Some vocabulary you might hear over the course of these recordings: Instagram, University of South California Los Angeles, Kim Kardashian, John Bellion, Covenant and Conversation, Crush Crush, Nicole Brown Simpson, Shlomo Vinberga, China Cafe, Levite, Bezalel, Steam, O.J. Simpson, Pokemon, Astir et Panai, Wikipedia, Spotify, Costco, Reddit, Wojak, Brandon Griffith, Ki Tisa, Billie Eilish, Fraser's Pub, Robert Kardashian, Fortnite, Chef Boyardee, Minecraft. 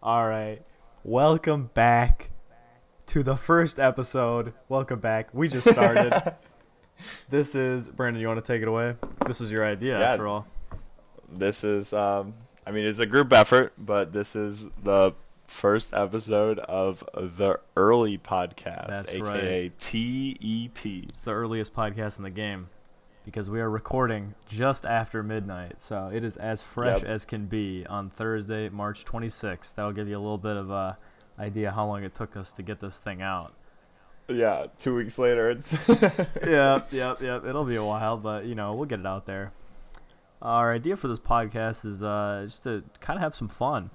Alright, welcome back to the first episode. Welcome back. We just started. This is... Brandon, you want to take it away? This is your idea, yeah, after all. This is... I mean, it's a group effort, but this is the first episode of the early podcast. That's AKA right. TEP. It's the earliest podcast in the game because we are recording just after midnight. So it is as fresh as can be on Thursday, March 26th. That'll give you a little bit of an idea how long it took us to get this thing out. Yeah, 2 weeks later. It's Yep. It'll be a while, but, you know, we'll get it out there. Our idea for this podcast is just to kind of have some fun.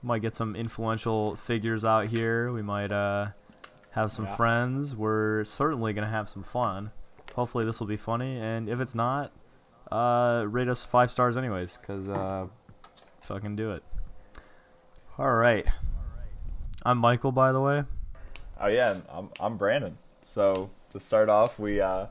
Might get some influential figures out here. We might have some friends. We're certainly going to have some fun. Hopefully this will be funny. And if it's not, rate us 5 stars anyways, because fucking do it. All right. I'm Michael, by the way. Oh, yeah. I'm Brandon. So to start off, we have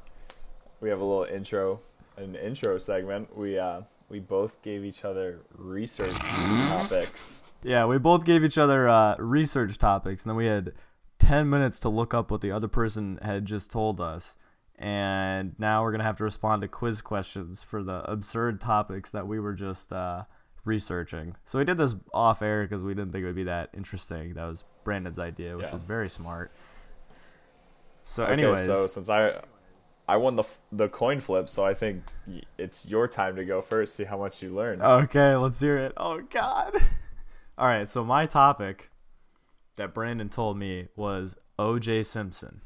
a little intro, an intro segment. We both gave each other research topics. Yeah, we both gave each other research topics, and then we had 10 minutes to look up what the other person had just told us. And now we're going to have to respond to quiz questions for the absurd topics that we were just researching. So we did this off air because we didn't think it would be that interesting. That was Brandon's idea, which was very smart. So anyways. Okay, so since I won the coin flip, so I think it's your time to go first, see how much you learned. Okay, let's hear it. Oh, God. All right, so my topic that Brandon told me was O.J. Simpson.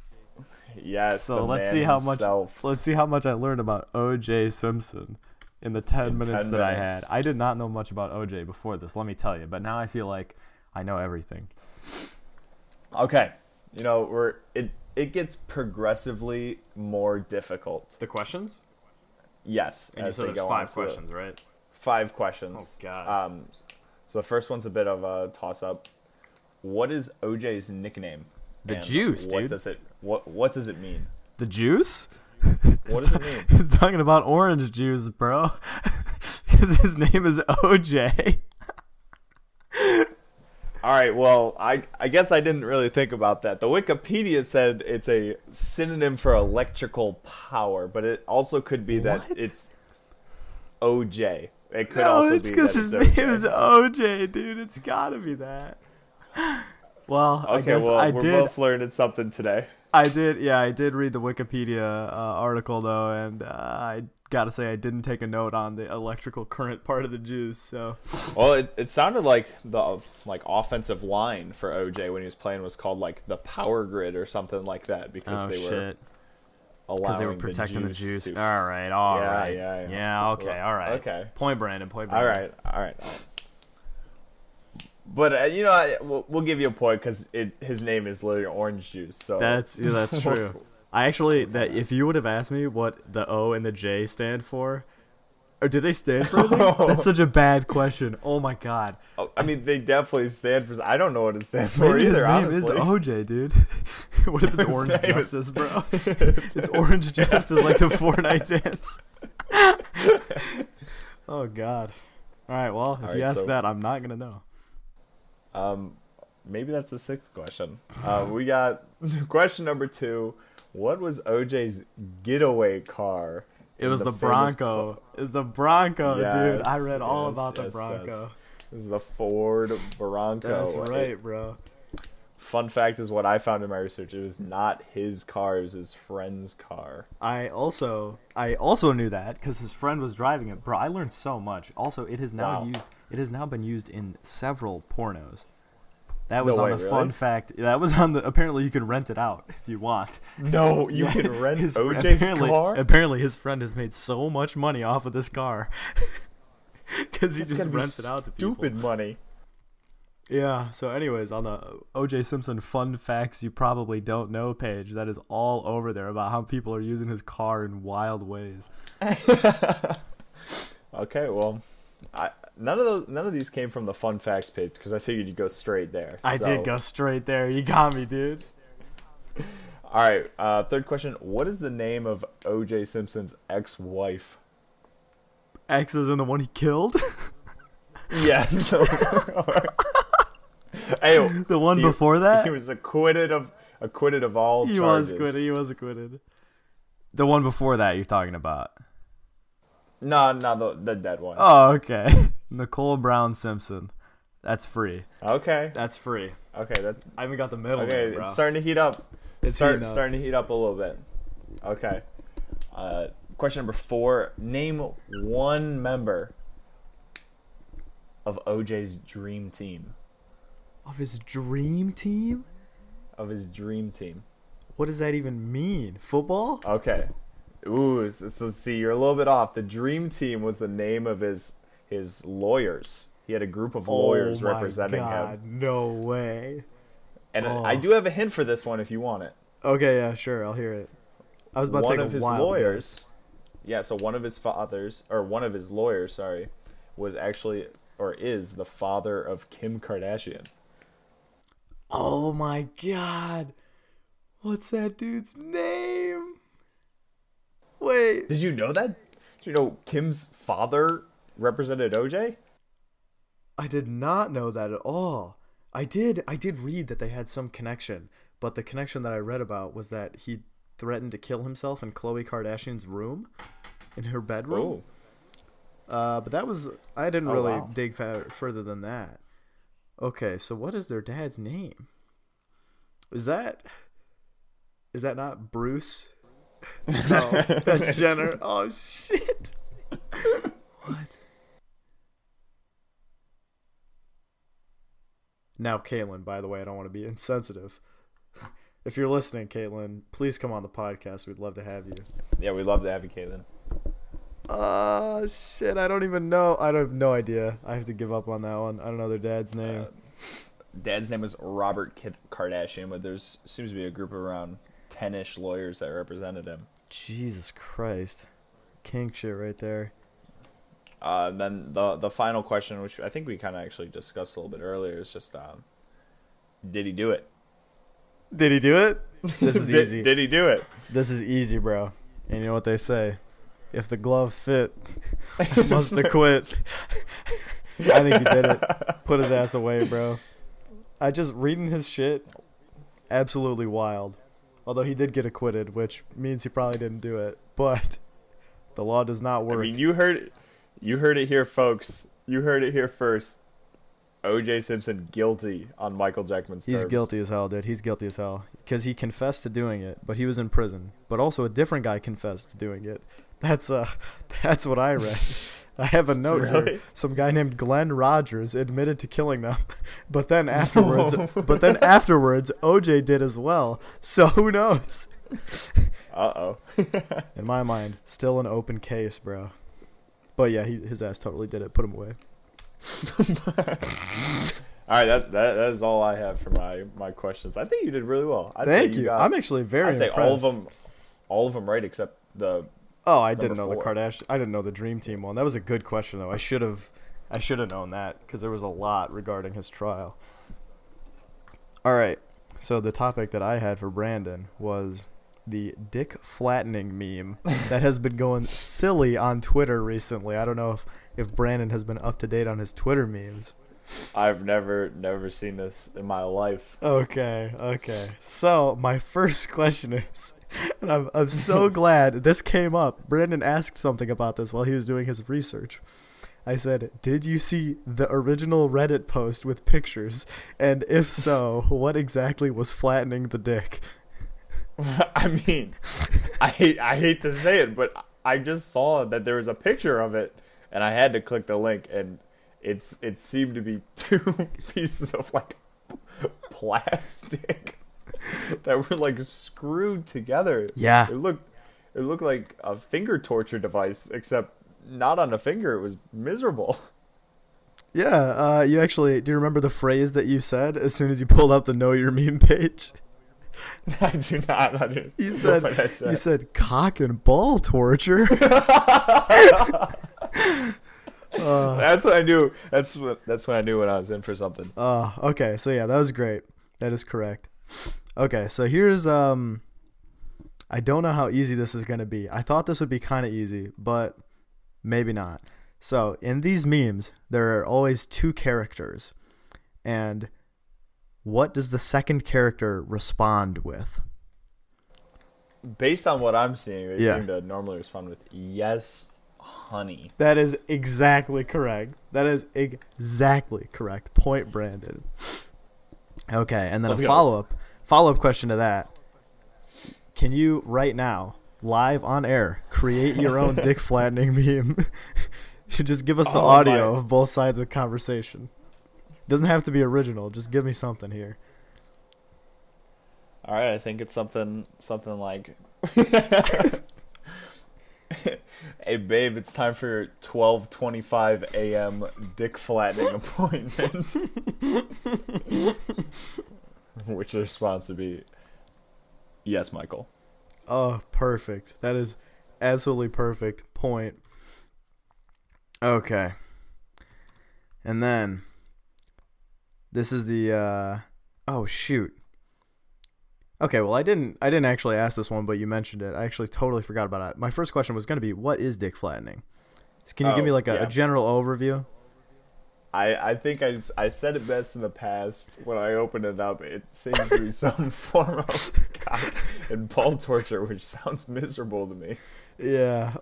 Yes, so let's see how himself. Much. Let's see how much I learned about O.J. Simpson in the 10 minutes that I had. I did not know much about O.J. before this, let me tell you, but now I feel like I know everything. Okay, you know, it gets progressively more difficult. The questions? Yes. And you said there's 5 questions, right? 5 questions. Oh, God. So the first one's a bit of a toss-up. What is OJ's nickname? The Juice, dude. What does it mean? The Juice? What does it mean? It's talking about orange juice, bro. Because his name is OJ. All right, well, I guess I didn't really think about that. The Wikipedia said it's a synonym for electrical power, but it also could be that it's OJ. It could also be that it's OJ. No, it's because his name is OJ, dude. It's got to be that. Well, okay, I guess we're both learning something today. I did read the Wikipedia article, though, and I gotta say I didn't take a note on the electrical current part of the juice. So, well, it sounded like the offensive line for OJ when he was playing was called like the power grid or something like that because they were protecting the juice. All right. Yeah. Okay. All right. Okay. Point, Brandon. All right. But you know, we'll give you a point because his name is literally orange juice. So that's true. I actually if you would have asked me what the O and the J stand for, or do they stand for anything? That's such a bad question. Oh my God. I mean, they definitely stand for. I don't know what it stands for either. Honestly, his name is OJ, dude. What if it's Orange Justice, bro? It's Orange Justice, like the Fortnite dance. Oh God. All right. Well, if you ask that, I'm not gonna know. Maybe that's the 6th question. We got question number 2. What was OJ's getaway car? It was the Bronco. It's the Bronco, yes, dude. I read all about the Bronco. Yes. It was the Ford Bronco. That's right, bro. Fun fact is what I found in my research. It was not his car. It was his friend's car. I also knew that because his friend was driving it. Bro, I learned so much. Also, it is now used. It has now been used in several pornos. That was fun fact. That was on the. Apparently, you can rent it out if you want. No, you can rent OJ's car. Apparently, his friend has made so much money off of this car because he just rents it out to people. Stupid money. Yeah. So, anyways, on the OJ Simpson fun facts you probably don't know page, that is all over there about how people are using his car in wild ways. Okay. Well, None of these came from the fun facts page because I figured you'd go straight there. I did go straight there. You got me, dude. All right. 3rd question. What is the name of O.J. Simpson's ex-wife? X isn't the one he killed? Yes. Hey, the one before that? He was acquitted of all charges. He was acquitted. The one before that you're talking about. No, the dead one. Oh, okay. Nicole Brown Simpson. That's free. Okay. That's free. Okay. I haven't got the middle. Okay, it's starting to heat up. It's starting to heat up a little bit. Okay. Question number 4. Name one member of OJ's dream team. Of his dream team? Of his dream team. What does that even mean? Football? Okay. Ooh, so see, you're a little bit off. The dream team was the name of his lawyers. He had a group of lawyers representing him. No way. And I do have a hint for this one if you want it. Okay, yeah, sure. I'll hear it. I was about to take a wild guess. One of his lawyers was actually or is the father of Kim Kardashian. Oh my God. What's that dude's name? Wait. Did you know that? Did you know Kim's father represented OJ? I did not know that at all. I did read that they had some connection, but the connection that I read about was that he threatened to kill himself in Khloe Kardashian's room, in her bedroom. Oh. But that was... I didn't really dig further than that. Okay, so what is their dad's name? Is that not Bruce? No, that's Jenner. Oh, shit. What? Now, Caitlyn, by the way, I don't want to be insensitive. If you're listening, Caitlyn, please come on the podcast. We'd love to have you. Yeah, we'd love to have you, Caitlyn. Shit, I don't even know. I have no idea. I have to give up on that one. I don't know their dad's name. Dad's name was Robert Kardashian, but there seems to be a group of around 10-ish lawyers that represented him. Jesus Christ. King shit right there. Then the final question, which I think we kind of actually discussed a little bit earlier, is just, did he do it? Did he do it? This is easy. Did he do it? This is easy, bro. And you know what they say? If the glove fit, must acquit. I think he did it. Put his ass away, bro. I just reading his shit, absolutely wild. Although he did get acquitted, which means he probably didn't do it. But the law does not work. I mean, you heard it here, folks. You heard it here first. O.J. Simpson guilty on Michael Jackman's terms. He's guilty as hell, dude. He's guilty as hell. Because he confessed to doing it, but he was in prison. But also a different guy confessed to doing it. That's what I read. I have a note here. Some guy named Glenn Rogers admitted to killing them, but then afterwards, OJ did as well. So who knows? Uh-oh. In my mind, still an open case, bro. But yeah, his ass totally did it. Put him away. All right, that is all I have for my questions. I think you did really well. Thank you. I'm actually very impressed. I'd say all of them right except the. Oh, I didn't know the Kardashian. I didn't know the Dream Team one. That was a good question, though. I should have known that because there was a lot regarding his trial. All right. So the topic that I had for Brandon was the dick flattening meme that has been going silly on Twitter recently. I don't know if Brandon has been up to date on his Twitter memes. I've never seen this in my life. Okay. So my first question is. And I'm so glad this came up. Brandon asked something about this while he was doing his research. I said, did you see the original Reddit post with pictures? And if so, what exactly was flattening the dick? I mean, I hate to say it, but I just saw that there was a picture of it, and I had to click the link, and it seemed to be 2 pieces of, like, plastic. That were like screwed together. Yeah, it looked like a finger torture device, except not on a finger. It was miserable. Yeah, you actually do you remember the phrase that you said as soon as you pulled up the Know Your Meme page? I do not. I do. You said cock and ball torture. That's what I knew. That's when I knew when I was in for something. Okay. So yeah, that was great. That is correct. Okay, so here's I don't know how easy this is going to be. I thought this would be kind of easy, but maybe not. So in these memes, there are always 2 characters, and What does the second character respond with? Based on what I'm seeing, they seem to normally respond with, yes, honey. That is exactly correct. That is exactly correct. Point Brandon. Okay, and then let's a follow-up question to that. Can you, right now, live on air, create your own dick flattening meme? Just give us the audio of both sides of the conversation. Doesn't have to be original. Just give me something here. All right, I think it's something like, "Hey babe, it's time for your 12:25 a.m. dick flattening appointment," which the response would be, "Yes, Michael." Oh, perfect. That is absolutely perfect. Point. Okay. And then this is the oh shoot. Okay, well, I didn't actually ask this one, but you mentioned it. I actually totally forgot about it. My first question was going to be, what is dick flattening? Can you give me like a general overview? I think I said it best in the past. When I opened it up, it seems to be some form of cock and ball torture, which sounds miserable to me. Yeah.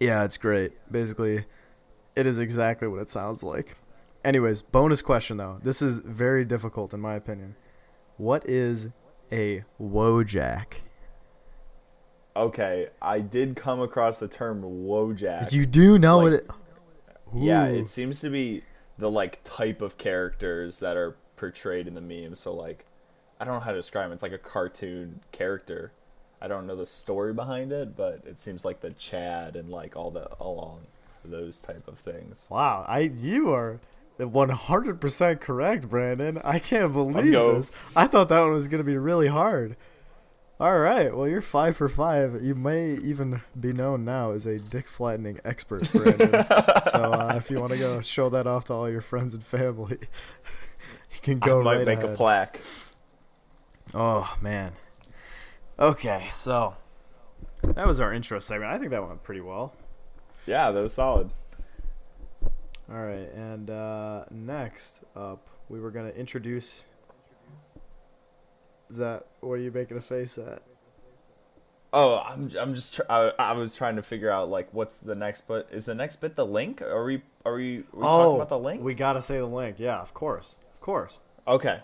Yeah, it's great. Basically, it is exactly what it sounds like. Anyways, bonus question, though. This is very difficult, in my opinion. What is a Wojak? Okay, I did come across the term Wojak. You do know like, it. Ooh. Yeah, it seems to be the like type of characters that are portrayed in the meme. So like, I don't know how to describe it. It's like a cartoon character. I don't know the story behind it, but it seems like the Chad and like all those type of things. Wow, you are 100% correct, Brandon. I can't believe this. I thought that one was going to be really hard. All right. Well, you're 5 for 5. You may even be known now as a dick flattening expert, Brandon. So if you want to go show that off to all your friends and family, you can go right ahead. I might make a plaque. Oh, man. Okay. So that was our intro segment. I think that went pretty well. Yeah, that was solid. All right, and next up, we were going to introduce... Is that... What are you making a face at? Oh, I'm just... I was trying to figure out, like, what's the next bit? Is the next bit the link? Are we talking about the link? We got to say the link. Yeah, of course. Of course. Okay.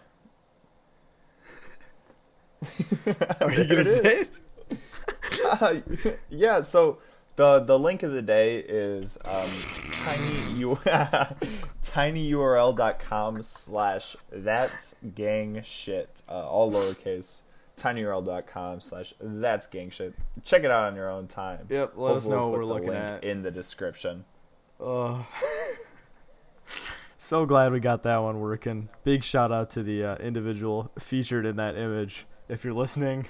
Are you going to say it? Yeah, so... The link of the day is tinyurl.com/thatsgangshit. All lowercase. tinyurl.com/thatsgangshit. Check it out on your own time. Yep, let us know what we're looking at in the description. Oh, so glad we got that one working. Big shout out to the individual featured in that image. If you're listening...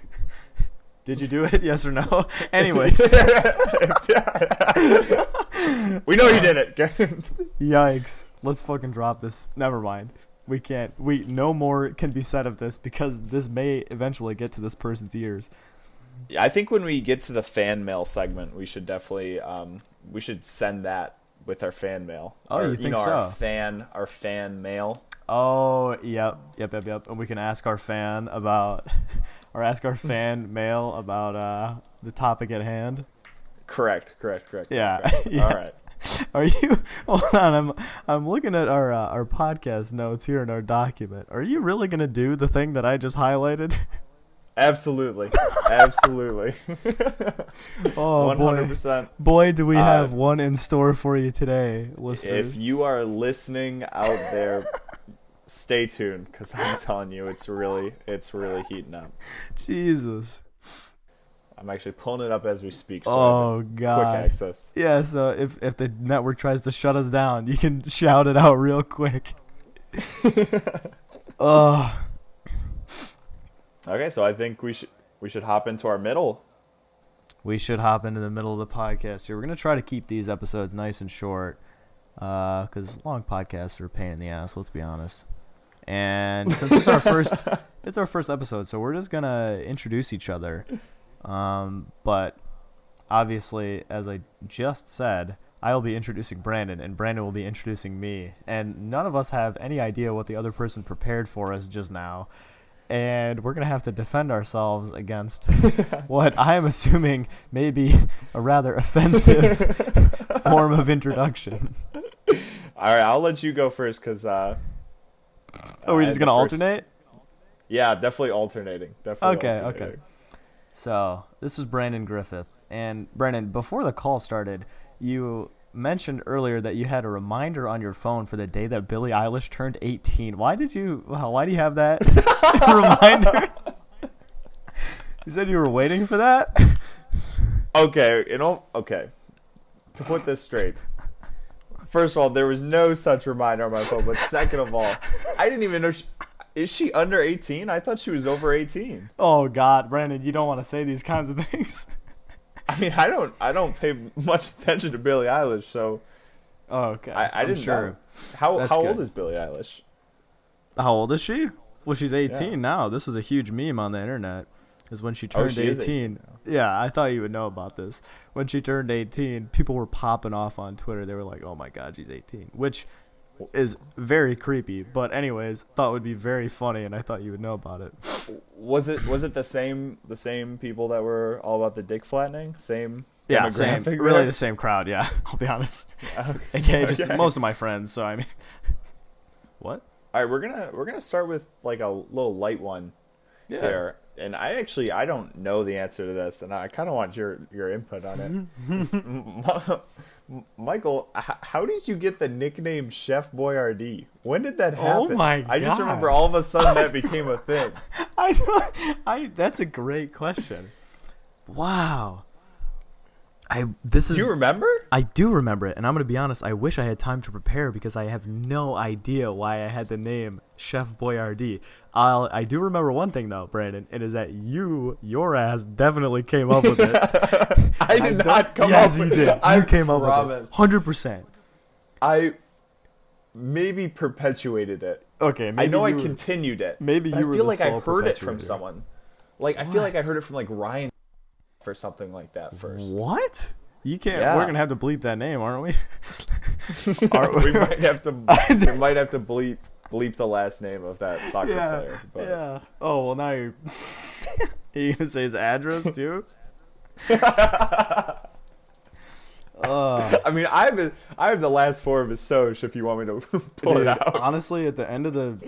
Did you do it? Yes or no? Anyways. We know you did it. Yikes. Let's fucking drop this. Never mind. We can't. No more can be said of this because this may eventually get to this person's ears. I think when we get to the fan mail segment, we should definitely send that with our fan mail. Oh, you think so? Our fan mail. Oh, yep. And we can ask our fan about... Or ask our fan mail about the topic at hand. Correct. Yeah. Yeah. All right. Are you? Hold on. I'm looking at our podcast notes here in our document. Are you really gonna do the thing that I just highlighted? Absolutely. Oh, 100%. Boy, do we have one in store for you today, listeners. If you are listening out there. Stay tuned, because I'm telling you, it's really heating up. Jesus. I'm actually pulling it up as we speak. So God. Quick access. Yeah, so if the network tries to shut us down, you can shout it out real quick. Oh. Okay, so I think we should hop into our middle. We should hop into the middle of the podcast here. We're going to try to keep these episodes nice and short, because long podcasts are a pain in the ass, let's be honest. And since it's our first episode, so we're just gonna introduce each other. But obviously, as I just said, I will be introducing Brandon, and Brandon will be introducing me, and none of us have any idea what the other person prepared for us just now, and we're going to have to defend ourselves against what I am assuming may be a rather offensive form of introduction. All right, I'll let you go first, because... are we just going to alternate? Yeah, definitely alternating. Okay. So, this is Brandon Griffith, and Brandon, before the call started... You mentioned earlier that you had a reminder on your phone for the day that Billie Eilish turned 18. Why do you have that reminder? You said you were waiting for that? Okay. To put this straight. First of all, there was no such reminder on my phone, but second of all, I didn't even know is she under 18? I thought she was over 18. Oh God, Brandon, you don't want to say these kinds of things. I mean, I don't pay much attention to Billie Eilish, so. Oh, okay. I didn't know. How old is Billie Eilish? How old is she? Well, she's 18 now. This was a huge meme on the internet. Is when she turned 18. Yeah, I thought you would know about this. When she turned 18, people were popping off on Twitter. They were like, "Oh my God, she's 18," which is very creepy. But anyways, thought it would be very funny, and I thought you would know about it. Was it the same people that were all about the dick flattening? Same demographic? Yeah, really the same crowd, yeah. I'll be honest. Okay. Just most of my friends, so I mean what? All right, we're gonna start with like a little light one here. And I don't know the answer to this, and I kind of want your input on it. Michael, how did you get the nickname Chef Boyardee? When did that happen? Oh my God. I just remember all of a sudden that became a thing. That's a great question. Wow. Do you remember? I do remember it, and I'm going to be honest, I wish I had time to prepare because I have no idea why I had the name Chef Boyardee. I do remember one thing, though, Brandon, and is that your ass definitely came up with it. I did not come up with it. Yes, you did. I came up with it. 100%. I maybe perpetuated it. Okay, maybe I know I continued it. Maybe you were the sole perpetuator. I feel like I heard it from someone. Like, what? I feel like I heard it from, like, Ryan. For something like that first. What? You can't. Yeah. We're gonna have to bleep that name, aren't we? We might have to. We might have to bleep the last name of that soccer player. But. Yeah. Oh well, now you're. Are you gonna say his address too? I mean, I have the last four of his social. If you want me to pull it out. Honestly, at the end of the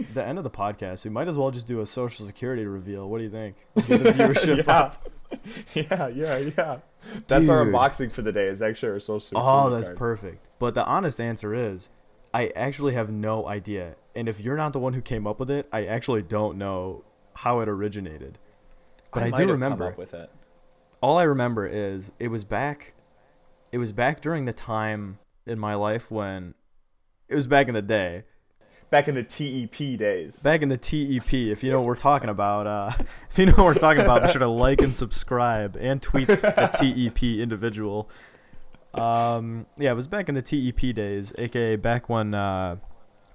podcast, we might as well just do a Social Security reveal. What do you think? Get the viewership up. Yeah. That's our unboxing for the day. Is actually our Social Security card. Oh, that's perfect. But the honest answer is, I actually have no idea. And if you're not the one who came up with it, I actually don't know how it originated. But I do remember. Come up with it. All I remember is it was back during the time in my life when it was back in the day. Back in the TEP days. Back in the TEP, if you know what we're talking about, be sure to like and subscribe and tweet the TEP individual. It was back in the TEP days, aka back when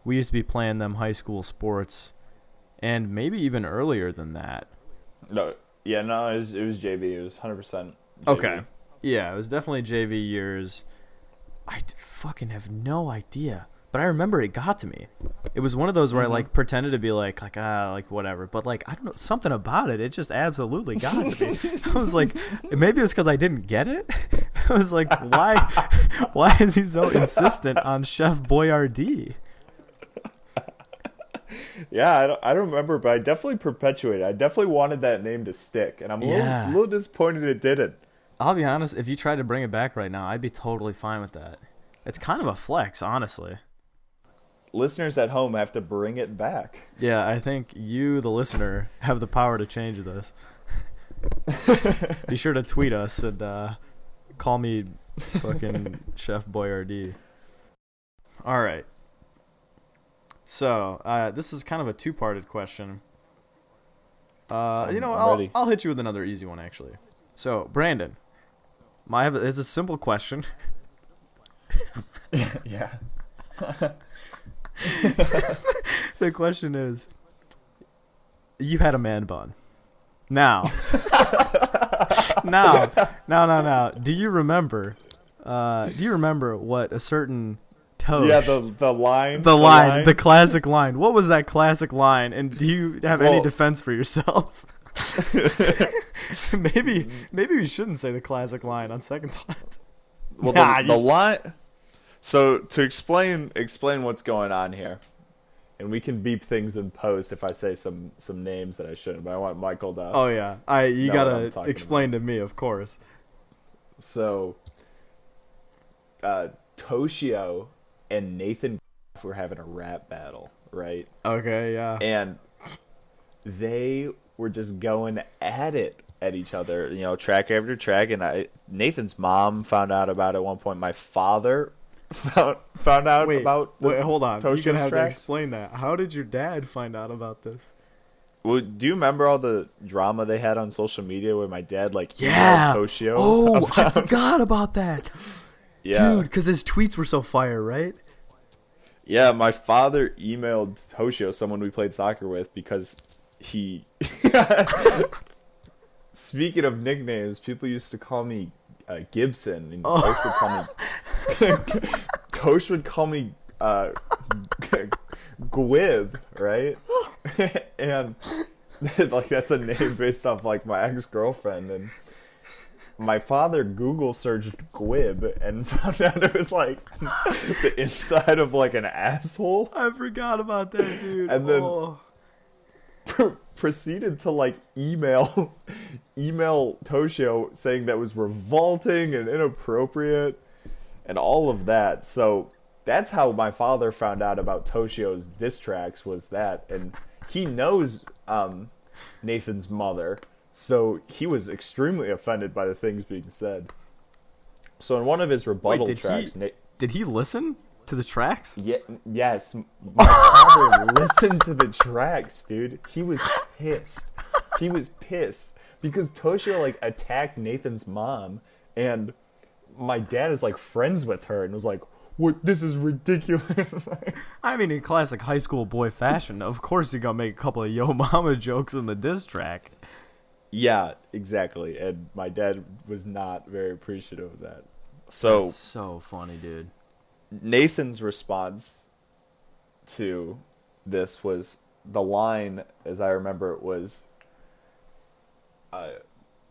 we used to be playing them high school sports, and maybe even earlier than that. It was JV. It was 100% JV. Okay. Yeah, it was definitely JV years. I fucking have no idea. But I remember it got to me. It was one of those where I like pretended to be like whatever, but like I don't know, something about it. It just absolutely got to me. I was like, maybe it was because I didn't get it. I was like, why is he so insistent on Chef Boyardee? Yeah, I don't remember, but I definitely perpetuated. I definitely wanted that name to stick, and I'm a little disappointed it didn't. I'll be honest. If you tried to bring it back right now, I'd be totally fine with that. It's kind of a flex, honestly. Listeners at home have to bring it back. Yeah, I think you, the listener, have the power to change this. Be sure to tweet us and call me fucking Chef Boyardee. All right. So this is kind of a two-parted question. You know what? I'll hit you with another easy one, actually. So, Brandon, it's a simple question. Yeah. The question is, you had a man bun. Now, do you remember Do you remember what a certain toast? Yeah, the line, the classic line. What was that classic line? And do you have any defense for yourself? Maybe we shouldn't say the classic line on second thought. Well, the line. So to explain what's going on here, and we can beep things in post if I say some names that I shouldn't. But I want Michael to. Oh yeah, you gotta explain to me, of course. So, Toshio and Nathan were having a rap battle, right? Okay, yeah. And they were just going at it at each other, you know, track after track. And Nathan's mom found out about it at one point. My father found out about the Wait, hold on. Toshio's You're going to have tracks. To explain that. How did your dad find out about this? Well, do you remember all the drama they had on social media where my dad, emailed Toshio? Oh, I forgot about that. Yeah. Dude, because his tweets were so fire, right? Yeah, my father emailed Toshio, someone we played soccer with, because he... Speaking of nicknames, people used to call me Gibson, and Tosh would call me... Tosh would call me... Gwib, right? And that's a name based off my ex-girlfriend, and my father Google searched Gwib and found out it was the inside of an asshole. I forgot about that, dude. And then proceeded to email Toshio saying that was revolting and inappropriate and all of that. So that's how my father found out about Toshio's diss tracks, was that, and he knows Nathan's mother, so he was extremely offended by the things being said. So in one of his rebuttal tracks... did he listen to the tracks? Yeah, yes. My father listened to the tracks, dude. He was pissed. Because Toshio, attacked Nathan's mom, and my dad is, friends with her, and was like, "What? This is ridiculous." I mean, in classic high school boy fashion, of course you're going to make a couple of yo mama jokes in the diss track. Yeah, exactly. And my dad was not very appreciative of that. So that's so funny, dude. Nathan's response to this was, the line, as I remember it, was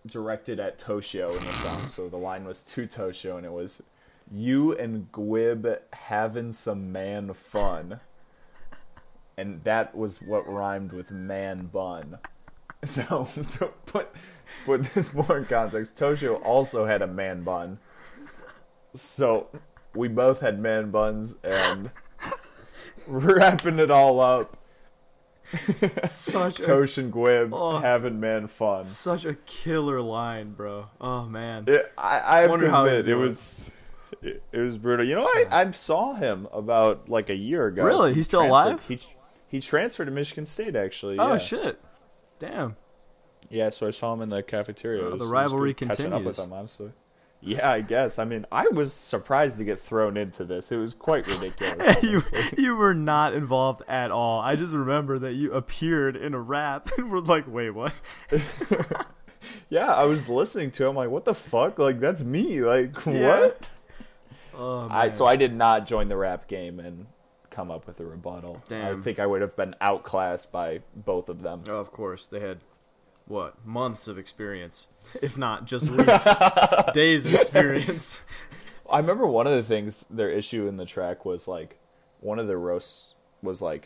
directed at Toshio in the song. So the line was to Toshio, and it was, "You and Gwib having some man fun." And that was what rhymed with man bun. So, to put this more in context, Toshio also had a man bun. So, we both had man buns, and wrapping it all up, Tosh and Gwib having man fun. Such a killer line, bro. Oh, man. I have to admit, it was brutal. You know, I saw him about a year ago. Really? He's still alive? He transferred to Michigan State, actually. Oh, yeah. Shit. Damn. Yeah, so I saw him in the cafeteria. Oh, the rivalry continues. Catching up with him, honestly. Yeah, I guess. I mean, I was surprised to get thrown into this. It was quite ridiculous. You were not involved at all. I just remember that you appeared in a rap and were like, "Wait, what?" Yeah, I was listening to him. I'm like, what the fuck? That's me. What? Oh, so I did not join the rap game and come up with a rebuttal. Damn. I think I would have been outclassed by both of them. Oh, of course. They had, months of experience. If not, just weeks. Days of experience. I remember one of the things, their issue in the track was, one of the roasts was, I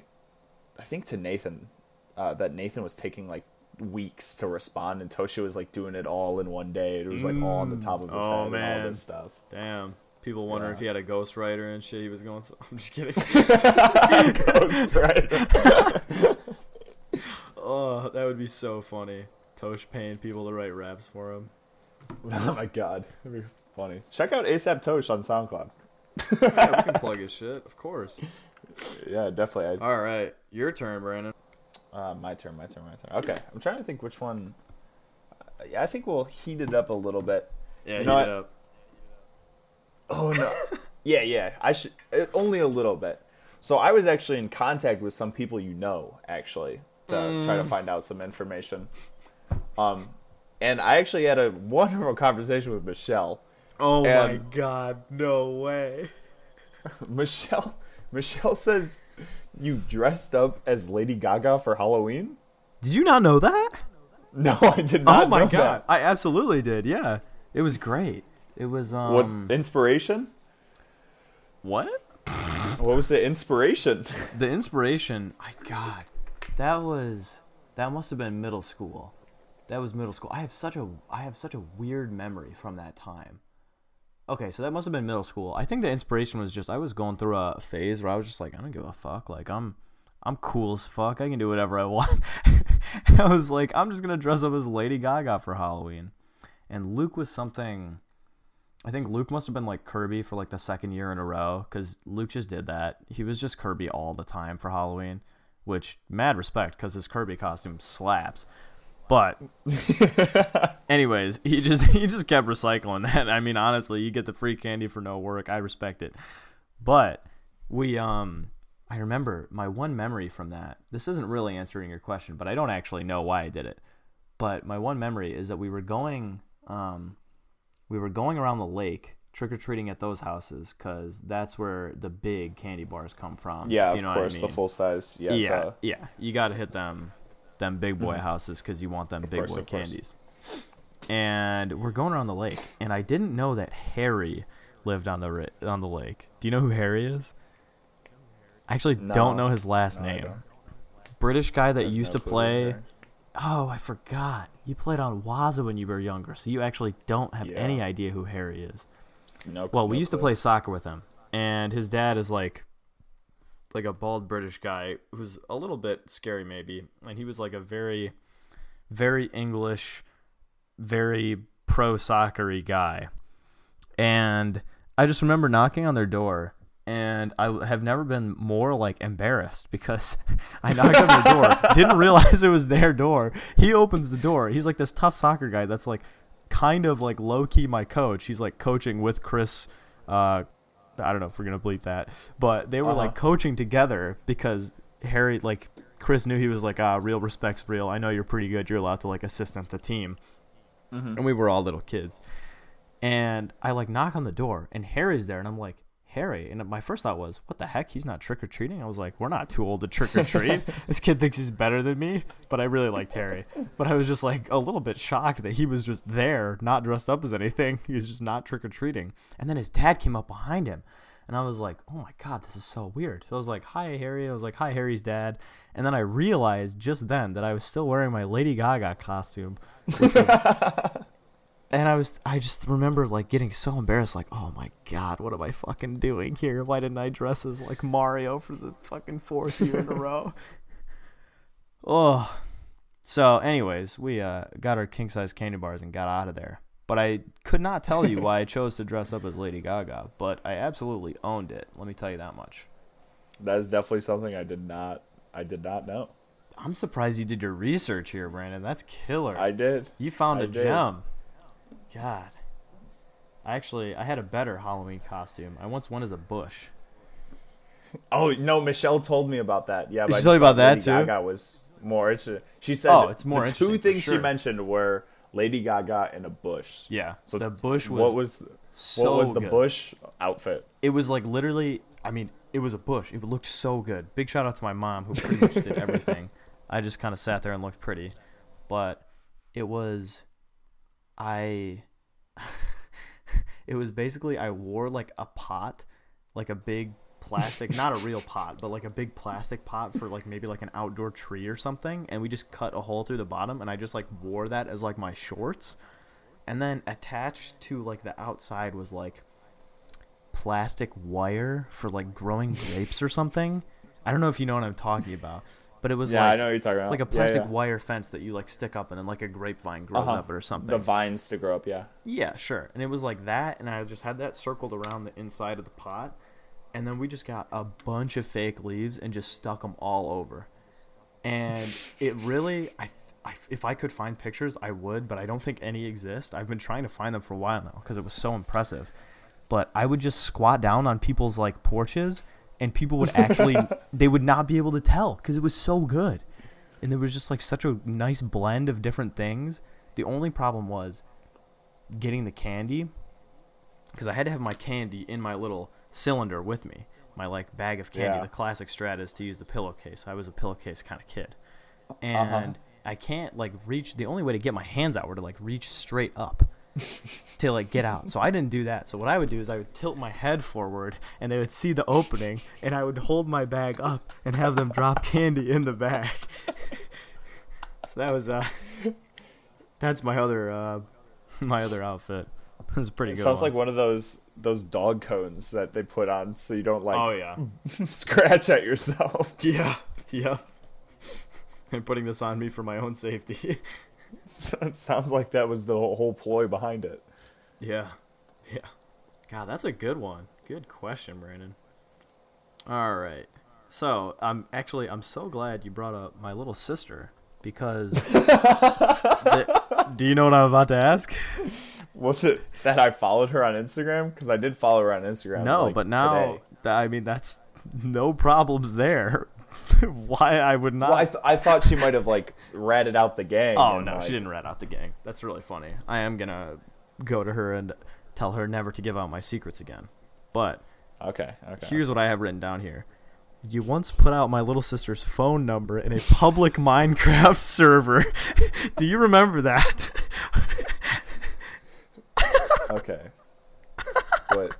think to Nathan, that Nathan was taking, weeks to respond, and Toshio was, doing it all in one day. It was, all on the top of his head, man. And all this stuff. Damn. People wonder if he had a ghostwriter and shit. He was going, so I'm just kidding. Ghostwriter. Oh, that would be so funny. Tosh paying people to write raps for him. Oh my god, that'd be funny. Check out ASAP Tosh on SoundCloud. Yeah, we can plug his shit, of course. Yeah, definitely. All right, your turn, Brandon. My turn. Okay, I'm trying to think which one. I think we'll heat it up a little bit. Yeah, heat it up. Oh, no. Yeah. I should... Only a little bit. So I was actually in contact with some people you know, actually, to try to find out some information. And I actually had a wonderful conversation with Michelle. Oh my God, no way. Michelle says you dressed up as Lady Gaga for Halloween? Did you not know that? No, I did not know that. Oh my God, I absolutely did, yeah. It was great. It was, What's inspiration? What? What was the inspiration? The inspiration, my God, that must have been middle school. That was middle school. I have such a weird memory from that time. Okay, so that must have been middle school. I think the inspiration was just I was going through a phase where I was just like, I don't give a fuck. Like I'm cool as fuck. I can do whatever I want. And I was like, I'm just gonna dress up as Lady Gaga for Halloween. And Luke was something. I think Luke must have been like Kirby for like the second year in a row, because Luke just did that. He was just Kirby all the time for Halloween, which mad respect because his Kirby costume slaps. But anyways, he just kept recycling that. I mean, honestly, you get the free candy for no work. I respect it. But we I remember my one memory from that. This isn't really answering your question, but I don't actually know why I did it. But my one memory is that we were going around the lake trick-or-treating at those houses, because that's where the big candy bars come from. Yeah, you know, of course, what I mean? The full size. Yeah, yeah. You got to hit them big boy houses, because you want them of big course, boy candies. And we're going around the lake, and I didn't know that Harry lived on the lake. Do you know who Harry is? I actually don't know his last name. British guy that used to play. Oh, I forgot. You played on Waza when you were younger, so you actually don't have any idea who Harry is. No. Well, we used to play soccer with him, and his dad is like a bald British guy who's a little bit scary maybe, and he was like a very, very English, very pro-soccer-y guy. And I just remember knocking on their door, and I have never been more like embarrassed, because I knocked on their door, didn't realize it was their door. He opens the door. He's like this tough soccer guy that's like kind of like low-key my coach. He's like coaching with Chris I don't know if we're gonna bleep that, but they were like coaching together, because Harry, like Chris, knew he was like, real respect's real. I know you're pretty good. You're allowed to like assistant the team, and we were all little kids. And I like knock on the door, and Harry's there, and I'm like, Harry, and my first thought was, what the heck? He's not trick or treating. I was like, we're not too old to trick or treat. This kid thinks he's better than me, but I really liked Harry. But I was just like a little bit shocked that he was just there, not dressed up as anything. He was just not trick or treating. And then his dad came up behind him, and I was like, oh my God, this is so weird. So I was like, hi, Harry. I was like, hi, Harry's dad. And then I realized just then that I was still wearing my Lady Gaga costume. And I just remember like getting so embarrassed, like, oh my God, what am I fucking doing here? Why didn't I dress as like Mario for the fucking fourth year in a row? Oh, so anyways, we got our king size candy bars and got out of there. But I could not tell you why I chose to dress up as Lady Gaga, but I absolutely owned it. Let me tell you that much. That is definitely something I did not know. I'm surprised you did your research here, Brandon. That's killer. I did. You found a gem. God, I had a better Halloween costume. I once went as a bush. Oh no, Michelle told me about that. Yeah, but she told you about that too. Lady Gaga was more interesting. She said, "Oh, it's more interesting." The two things she mentioned were Lady Gaga and a bush. Yeah, so the bush was what was the bush outfit? It was like literally. I mean, it was a bush. It looked so good. Big shout out to my mom who pretty much did everything. I just kind of sat there and looked pretty, but it was. It was basically I wore like a pot, like a big plastic, not a real pot, but like a big plastic pot for like maybe like an outdoor tree or something. And we just cut a hole through the bottom, and I just like wore that as like my shorts. And then attached to like the outside was like plastic wire for like growing grapes or something. I don't know if you know what I'm talking about. But it was I know what you're talking about. Like a plastic wire fence that you like stick up, and then like a grapevine grows up or something. The vines to grow up, yeah. Yeah, sure. And it was like that, and I just had that circled around the inside of the pot, and then we just got a bunch of fake leaves and just stuck them all over. And it really, if I could find pictures, I would, but I don't think any exist. I've been trying to find them for a while now because it was so impressive. But I would just squat down on people's like porches. And people would actually, they would not be able to tell because it was so good. And there was just like such a nice blend of different things. The only problem was getting the candy because I had to have my candy in my little cylinder with me, my like bag of candy. Yeah. The classic strat is to use the pillowcase. I was a pillowcase kind of kid, and I can't like reach. The only way to get my hands out were to like reach straight up to like get out. So I didn't do that. So what I would do is I would tilt my head forward, and they would see the opening, and I would hold my bag up and have them drop candy in the bag. So that was that's my other outfit. It was pretty good. Sounds like one of those dog cones that they put on so you don't like scratch at yourself. Yeah. I'm putting this on me for my own safety. So it sounds like that was the whole ploy behind it. Yeah. God, that's a good one. Good question, Brandon. All right. So I'm so glad you brought up my little sister because do you know what I'm about to ask? Was it that I followed her on Instagram? Because I did follow her on Instagram. No, but now, today. I mean, that's no problems there. Why I would not. Well, I thought she might have, like, ratted out the gang. Oh, no, she didn't rat out the gang. That's really funny. I am going to go to her and tell her never to give out my secrets again. But okay. Here's what I have written down here. You once put out my little sister's phone number in a public Minecraft server. Do you remember that? Okay.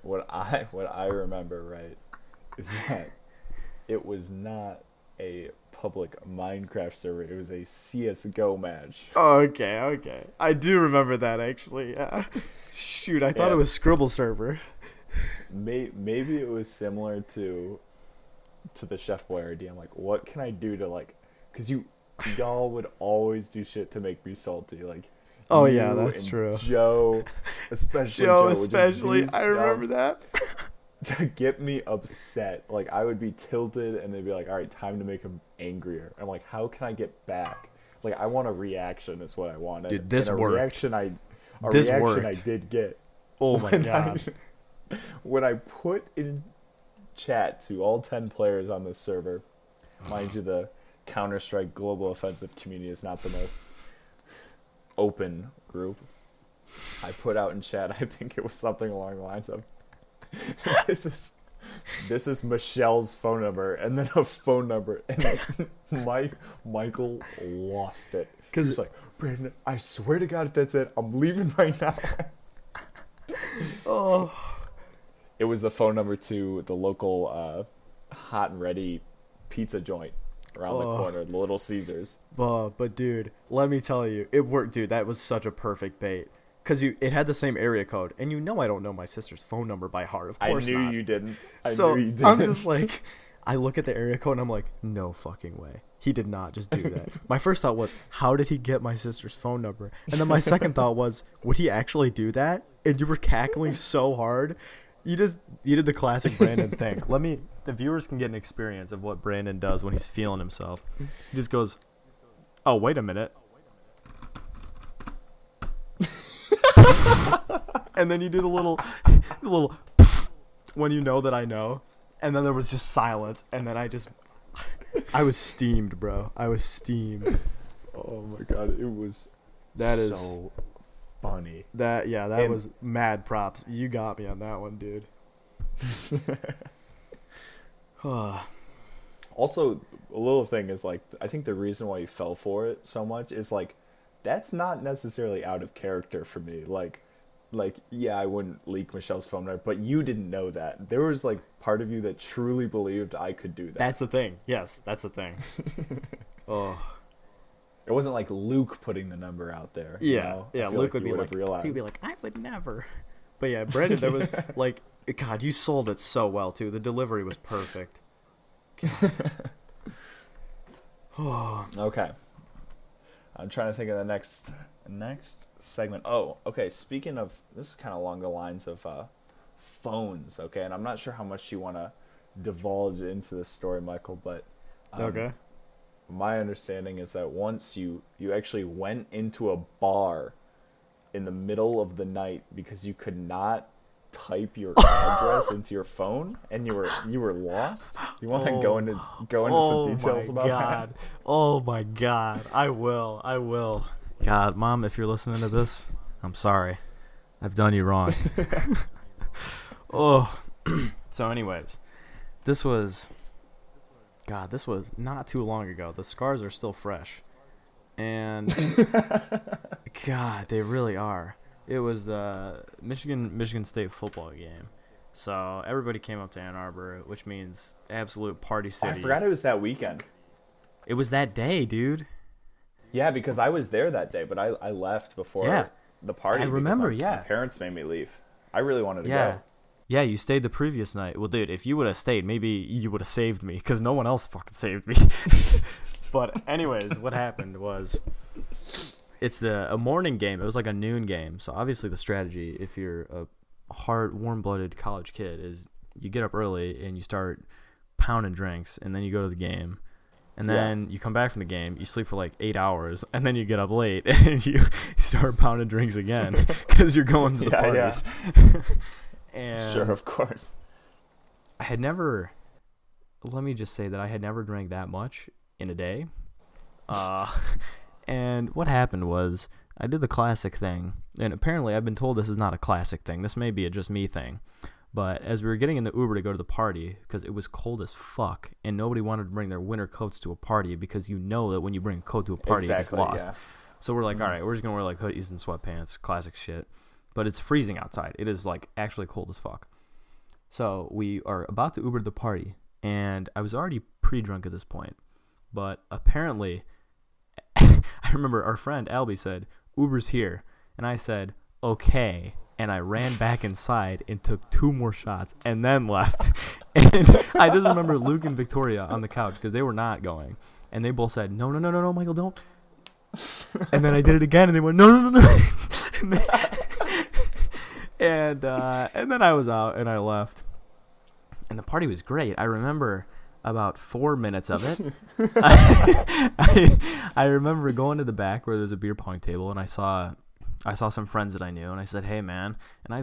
What I remember, right, is that it was not a public Minecraft server. It was a CS:GO match. Okay. I do remember that actually. Yeah. Shoot, I thought it was Scribble server. Maybe it was similar to the Chef Boyardee. I'm like, what can I do to like, because y'all would always do shit to make me salty, like. Oh yeah, that's true. Joe especially. I remember that. To get me upset, like I would be tilted, and they'd be like, "All right, time to make him angrier." I'm like, "How can I get back?" Like I want a reaction. Is what I wanted. Dude, this worked. I did get. Oh my god! When I put in chat to all 10 players on this server, mind you, the Counter-Strike Global Offensive community is not the most open group. I put out in chat, I think it was something along the lines of this is Michelle's phone number, and then a phone number, and like Michael lost it because he's like, Brandon, I swear to God if that's it, I'm leaving right now. Oh, it was the phone number to the local hot and ready pizza joint around the corner, the Little Caesars. But dude, let me tell you, it worked, dude. That was such a perfect bait because it had the same area code, and I don't know my sister's phone number by heart. Of course, I knew you didn't. I'm just like, I look at the area code and I'm like, no fucking way. He did not just do that. My first thought was, how did he get my sister's phone number? And then my second thought was, would he actually do that? And you were cackling so hard. You did the classic Brandon thing. The viewers can get an experience of what Brandon does when he's feeling himself. He just goes, "Oh, wait a minute," and then you do the little when you know that I know, and then there was just silence, and then I was steamed, bro. I was steamed. Oh my god, it was. That is so funny. That was mad props. You got me on that one, dude. Also, a little thing is like, I think the reason why you fell for it so much is like, that's not necessarily out of character for me. Like yeah, I wouldn't leak Michelle's phone number, but you didn't know that. There was like part of you that truly believed I could do that. That's a thing. Yes, that's a thing. Oh. It wasn't like Luke putting the number out there. Yeah, Luke would be like, I would never. But yeah, Brandon, there was like, God, you sold it so well too. The delivery was perfect. Okay, I'm trying to think of the next segment. Oh, okay. Speaking of, this is kind of along the lines of phones. Okay, and I'm not sure how much you want to divulge into this story, Michael, but okay. My understanding is that once you actually went into a bar in the middle of the night because you could not type your address into your phone, and you were lost. You want to go into some details about that? Oh my god! I will. God, Mom, if you're listening to this, I'm sorry. I've done you wrong. Oh. So anyways, this was not too long ago. The scars are still fresh. And God, they really are. It was the Michigan State football game. So everybody came up to Ann Arbor, which means absolute party city. I forgot it was that weekend. It was that day, dude. Yeah, because I was there that day, but I left before the party. I remember, my parents made me leave. I really wanted to go. Yeah, you stayed the previous night. Well, dude, if you would have stayed, maybe you would have saved me, because no one else fucking saved me. But anyways, what happened was, it's a morning game. It was like a noon game. So obviously the strategy, if you're a hard, warm-blooded college kid, is you get up early and you start pounding drinks, and then you go to the game. And then you come back from the game, you sleep for like 8 hours, and then you get up late and you start pounding drinks again because you're going to the parties. Yeah. And sure, of course. Let me just say that I had never drank that much in a day. And what happened was, I did the classic thing, and apparently I've been told this is not a classic thing. This may be a just me thing. But as we were getting in the Uber to go to the party, because it was cold as fuck, and nobody wanted to bring their winter coats to a party, because you know that when you bring a coat to a party, it's lost. Yeah. So we're like, all right, we're just going to wear like hoodies and sweatpants, classic shit. But it's freezing outside. It is like actually cold as fuck. So we are about to Uber to the party, and I was already pretty drunk at this point. But apparently, I remember our friend Albie said, Uber's here. And I said, okay. And I ran back inside and took 2 more shots and then left. And I just remember Luke and Victoria on the couch, because they were not going. And they both said, no, Michael, don't. And then I did it again, and they went, no. And then I was out, and I left. And the party was great. I remember about 4 minutes of it. I remember going to the back where there's a beer pong table, and I saw some friends that I knew, and I said, hey, man, and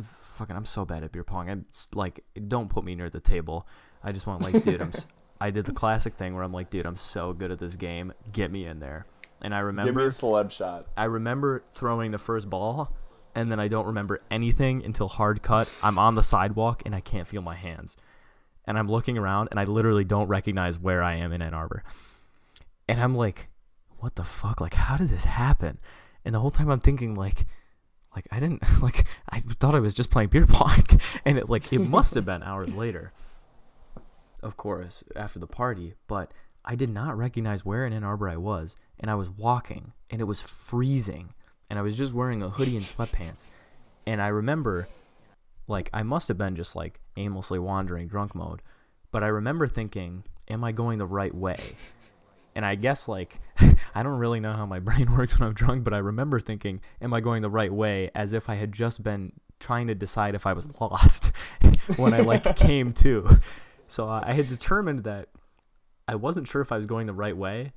I'm so bad at beer pong. I'm like, don't put me near the table. I just want, like, dude, I did the classic thing where I'm like, dude, I'm so good at this game. Get me in there. And I remember. Give me a celeb shot. I remember throwing the first ball, and then I don't remember anything until hard cut. I'm on the sidewalk, and I can't feel my hands. And I'm looking around, and I literally don't recognize where I am in Ann Arbor. And I'm like, what the fuck? Like, how did this happen? And the whole time I'm thinking, like I didn't, like, I thought I was just playing beer pong, and it must have been hours later, of course, after the party. But I did not recognize where in Ann Arbor I was, and I was walking, and it was freezing, and I was just wearing a hoodie and sweatpants, and I remember, like, I must have been just like aimlessly wandering, drunk mode, but I remember thinking, am I going the right way? And I guess, like, I don't really know how my brain works when I'm drunk, but I remember thinking, am I going the right way, as if I had just been trying to decide if I was lost when I, like, came to. So I had determined that I wasn't sure if I was going the right way,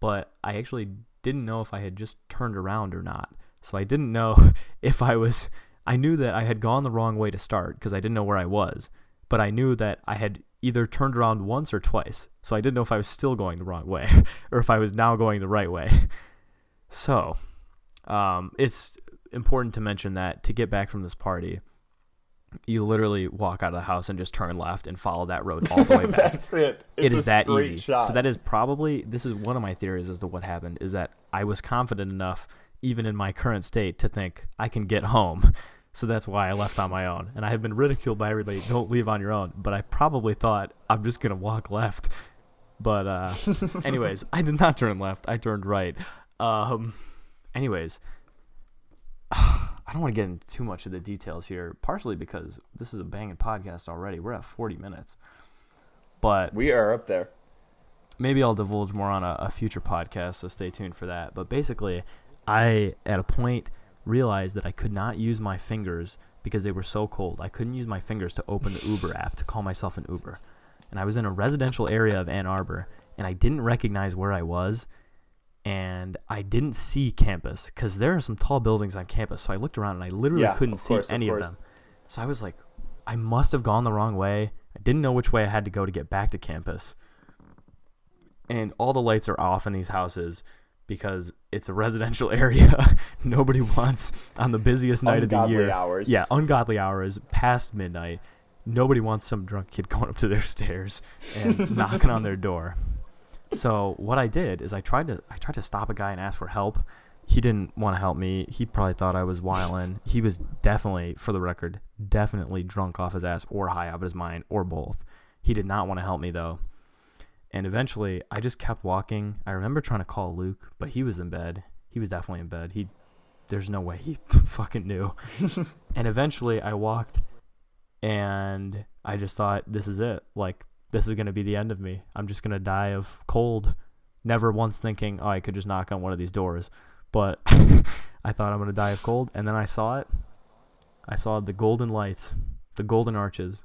but I actually didn't know if I had just turned around or not. So I didn't know if I was – I knew that I had gone the wrong way to start because I didn't know where I was, but I knew that I had – either turned around once or twice, so I didn't know if I was still going the wrong way or if I was now going the right way. So it's important to mention that to get back from this party, you literally walk out of the house and just turn left and follow that road all the way back. That's it. It is that easy. Shot. So that is probably, this is one of my theories as to what happened, is that I was confident enough, even in my current state, to think I can get home. So that's why I left on my own. And I have been ridiculed by everybody, don't leave on your own. But I probably thought, I'm just going to walk left. But anyways, I did not turn left. I turned right. Anyways, I don't want to get into too much of the details here, partially because this is a banging podcast already. We're at 40 minutes. But we are up there. Maybe I'll divulge more on a future podcast, so stay tuned for that. But basically, I, at a point, realized that I could not use my fingers because they were so cold. I couldn't use my fingers to open the Uber app to call myself an Uber. And I was in a residential area of Ann Arbor, and I didn't recognize where I was, and I didn't see campus because there are some tall buildings on campus. So I looked around, and I literally couldn't see any of them. So I was like, I must have gone the wrong way. I didn't know which way I had to go to get back to campus. And all the lights are off in these houses. because it's a residential area. Nobody wants, on the busiest night of the year. Ungodly hours. Yeah, ungodly hours, past midnight. Nobody wants some drunk kid going up to their stairs and knocking on their door. So what I did is I tried to stop a guy and ask for help. He didn't want to help me. He probably thought I was wildin'. He was definitely, for the record, definitely drunk off his ass or high off his mind or both. He did not want to help me, though. And eventually, I just kept walking. I remember trying to call Luke, but he was in bed. He was definitely in bed. There's no way he fucking knew. And eventually, I walked, and I just thought, this is it. Like, this is going to be the end of me. I'm just going to die of cold. Never once thinking, oh, I could just knock on one of these doors. But I thought I'm going to die of cold. And then I saw it. I saw the golden lights, the golden arches.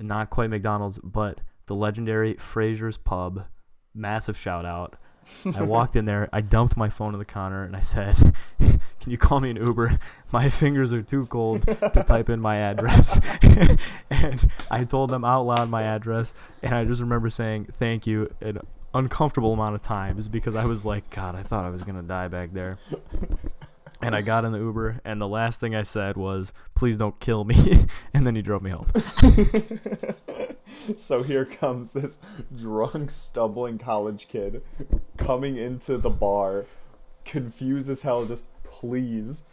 Not quite McDonald's, but the legendary Fraser's Pub. Massive shout out. I walked in there. I dumped my phone in the counter and I said, can you call me an Uber? My fingers are too cold to type in my address. And I told them out loud my address. And I just remember saying, thank you. And uncomfortable amount of times because I was like, God, I thought I was gonna die back there. And I got in the Uber and the last thing I said was, please don't kill me. And then he drove me home. So here comes this drunk, stumbling college kid coming into the bar, confused as hell, just please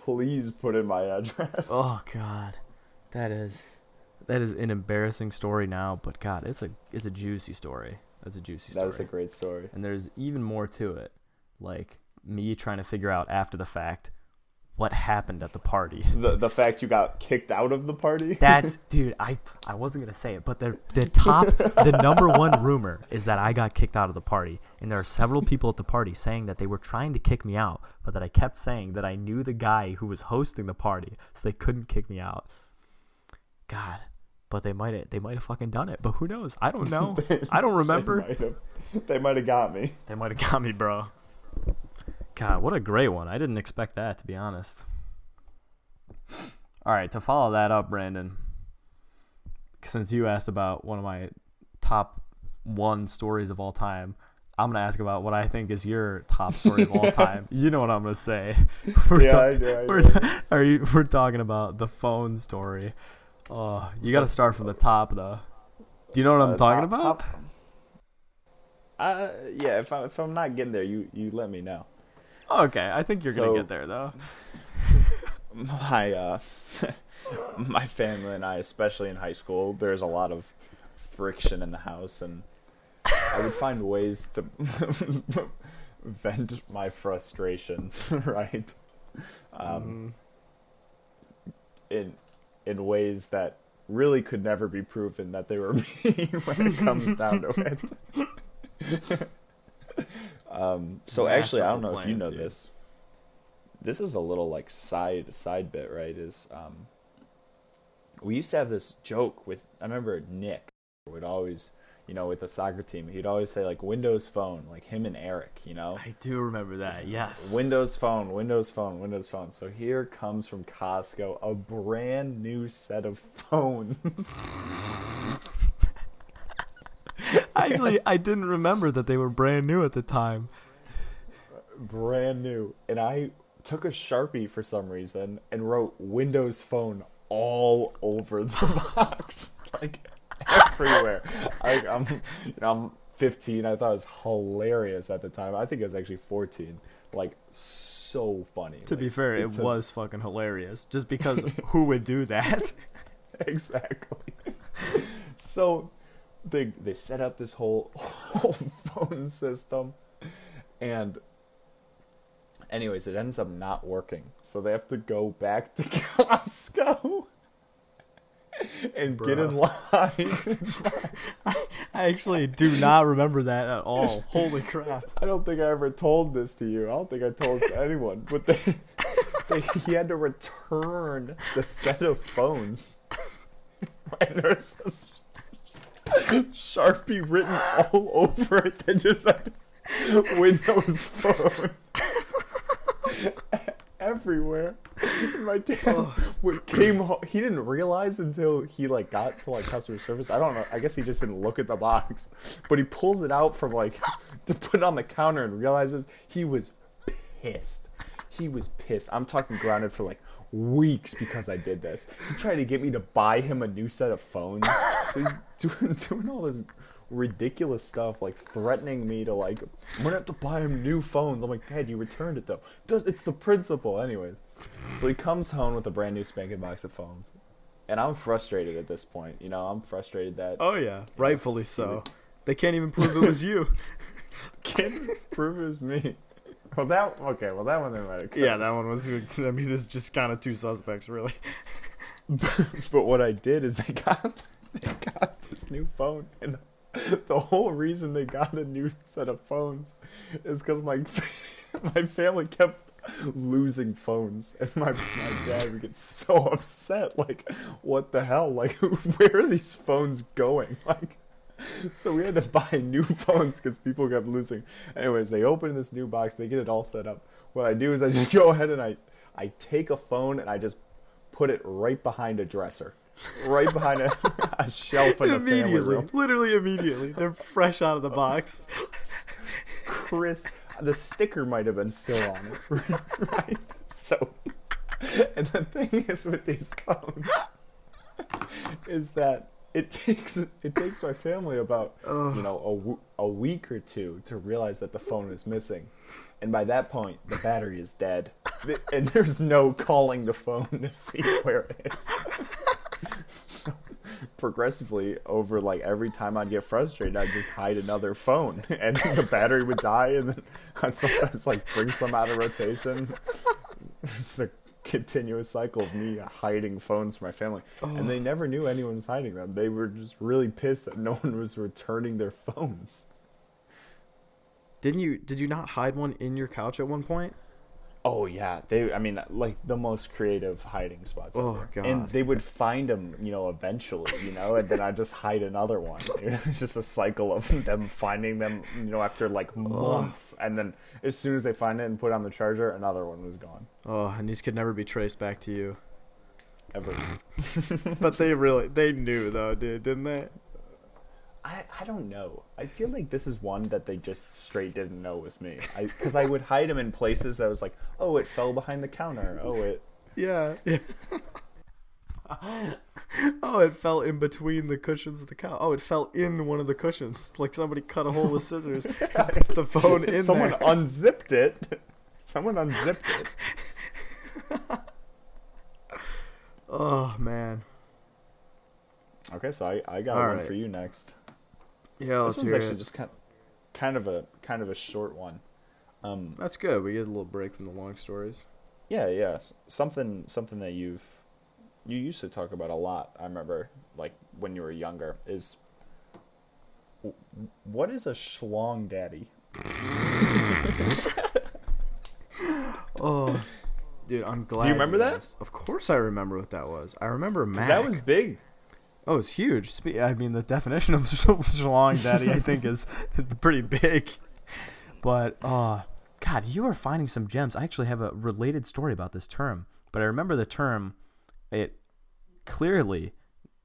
put in my address. Oh God. That is an embarrassing story now, but God, it's a juicy story. That's a juicy story. That is a great story. And there's even more to it. Like, me trying to figure out after the fact what happened at the party. The fact you got kicked out of the party? That's, dude, I wasn't going to say it, but the number one rumor is that I got kicked out of the party. And there are several people at the party saying that they were trying to kick me out, but that I kept saying that I knew the guy who was hosting the party, so they couldn't kick me out. God. But they might have fucking done it. But who knows? I don't know. I don't remember. They might have got me. They might have got me, bro. God, what a great one. I didn't expect that, to be honest. All right, to follow that up, Brandon, since you asked about one of my top one stories of all time, I'm going to ask about what I think is your top story of all time. You know what I'm going to say. We're talking about the phone story. Oh, you got to start from the top, though. Do you know what I'm talking about? Yeah, if I'm not getting there, you let me know. Okay, I think you're going to get there, though. My family and I, especially in high school, there's a lot of friction in the house, and I would find ways to vent my frustrations, right? In ways that really could never be proven that they were me when it comes down to it. So actually, I don't know if you know this. This is a little like side bit, right? Is we used to have this joke with, I remember Nick would always, you know, with the soccer team, he'd always say like Windows Phone, like him and Eric, you know? I do remember that, yes. Windows Phone. So here comes from Costco a brand new set of phones. Actually, I didn't remember that they were brand new at the time. Brand new. And I took a Sharpie for some reason and wrote Windows Phone all over the box. Like, everywhere. I'm 15. I thought it was hilarious at the time. I think it was actually 14. Like, so funny. To be fair, it was fucking hilarious. Just because who would do that? Exactly. So they set up this whole phone system. And anyways, it ends up not working. So they have to go back to Costco. And Bruh. Get in line. I actually do not remember that at all. Holy crap. I don't think I ever told this to you. I don't think I told this to anyone. But he had to return the set of phones. Right? There's a Sharpie written all over it that just said Windows Phone. everywhere. My dad came home. He didn't realize until he like got to like customer service. I don't know. I guess he just didn't look at the box, but he pulls it out from like to put it on the counter and realizes he was pissed. He was pissed. I'm talking grounded for like weeks because I did this. He tried to get me to buy him a new set of phones. So he's doing all this ridiculous stuff, like threatening me to like, I'm gonna have to buy him new phones. I'm like, Dad, you returned it though. It's the principle, anyways. So he comes home with a brand new spanking box of phones, and I'm frustrated at this point. You know, I'm frustrated that. Oh yeah, rightfully so. They can't even prove it was you. Can't prove it was me. Well, that one they might have. Yeah, that one was. I mean, it's just kind of two suspects, really. But what I did is they got this new phone, and the whole reason they got a new set of phones is because my family kept losing phones, and my dad would get so upset. Like, what the hell? Like, where are these phones going? Like, so we had to buy new phones because people kept losing. Anyways, they open this new box, they get it all set up. What I do is I just go ahead and I take a phone and I just put it right behind a dresser, right behind a shelf in the family room. Literally immediately. They're fresh out of the box. Crisp. The sticker might have been still on it. Right? So, and the thing is with these phones is that it takes my family about a week or two to realize that the phone is missing, and by that point the battery is dead, and there's no calling the phone to see where it is. So progressively over like every time I'd get frustrated, I'd just hide another phone, and the battery would die, and then I'd sometimes like bring some out of rotation. It's a continuous cycle of me hiding phones from my family, and they never knew anyone was hiding them. They were just really pissed that no one was returning their phones. Did you not hide one in your couch at one point? Oh yeah, I mean, like the most creative hiding spots ever. God. And they would find them, eventually, and then I just hide another one. It's just a cycle of them finding them, after like months, and then as soon as they find it and put it on the charger, another one was gone. Oh, and these could never be traced back to you, ever. But they knew though, dude, didn't they? I don't know. I feel like this is one that they just straight didn't know with me. Because I would hide them in places that was like, oh, it fell behind the counter. Oh, it... Yeah. Oh, it fell in between the cushions of the couch. Oh, it fell in one of the cushions. Like somebody cut a hole with scissors and put the phone in Someone there. Someone unzipped it. Oh, man. Okay, so I got one for you next. Yeah, this one's actually just kind of a short one. That's good. We get a little break from the long stories. Yeah. Something that you used to talk about a lot. I remember, like when you were younger, is what is a schlong daddy? Oh, dude, I'm glad. Do you remember that? Of course, I remember what that was. I remember Mac. 'Cause that was big. Oh, it's huge. I mean, the definition of schlong daddy, I think, is pretty big. But, God, you are finding some gems. I actually have a related story about this term. But I remember the term, it clearly,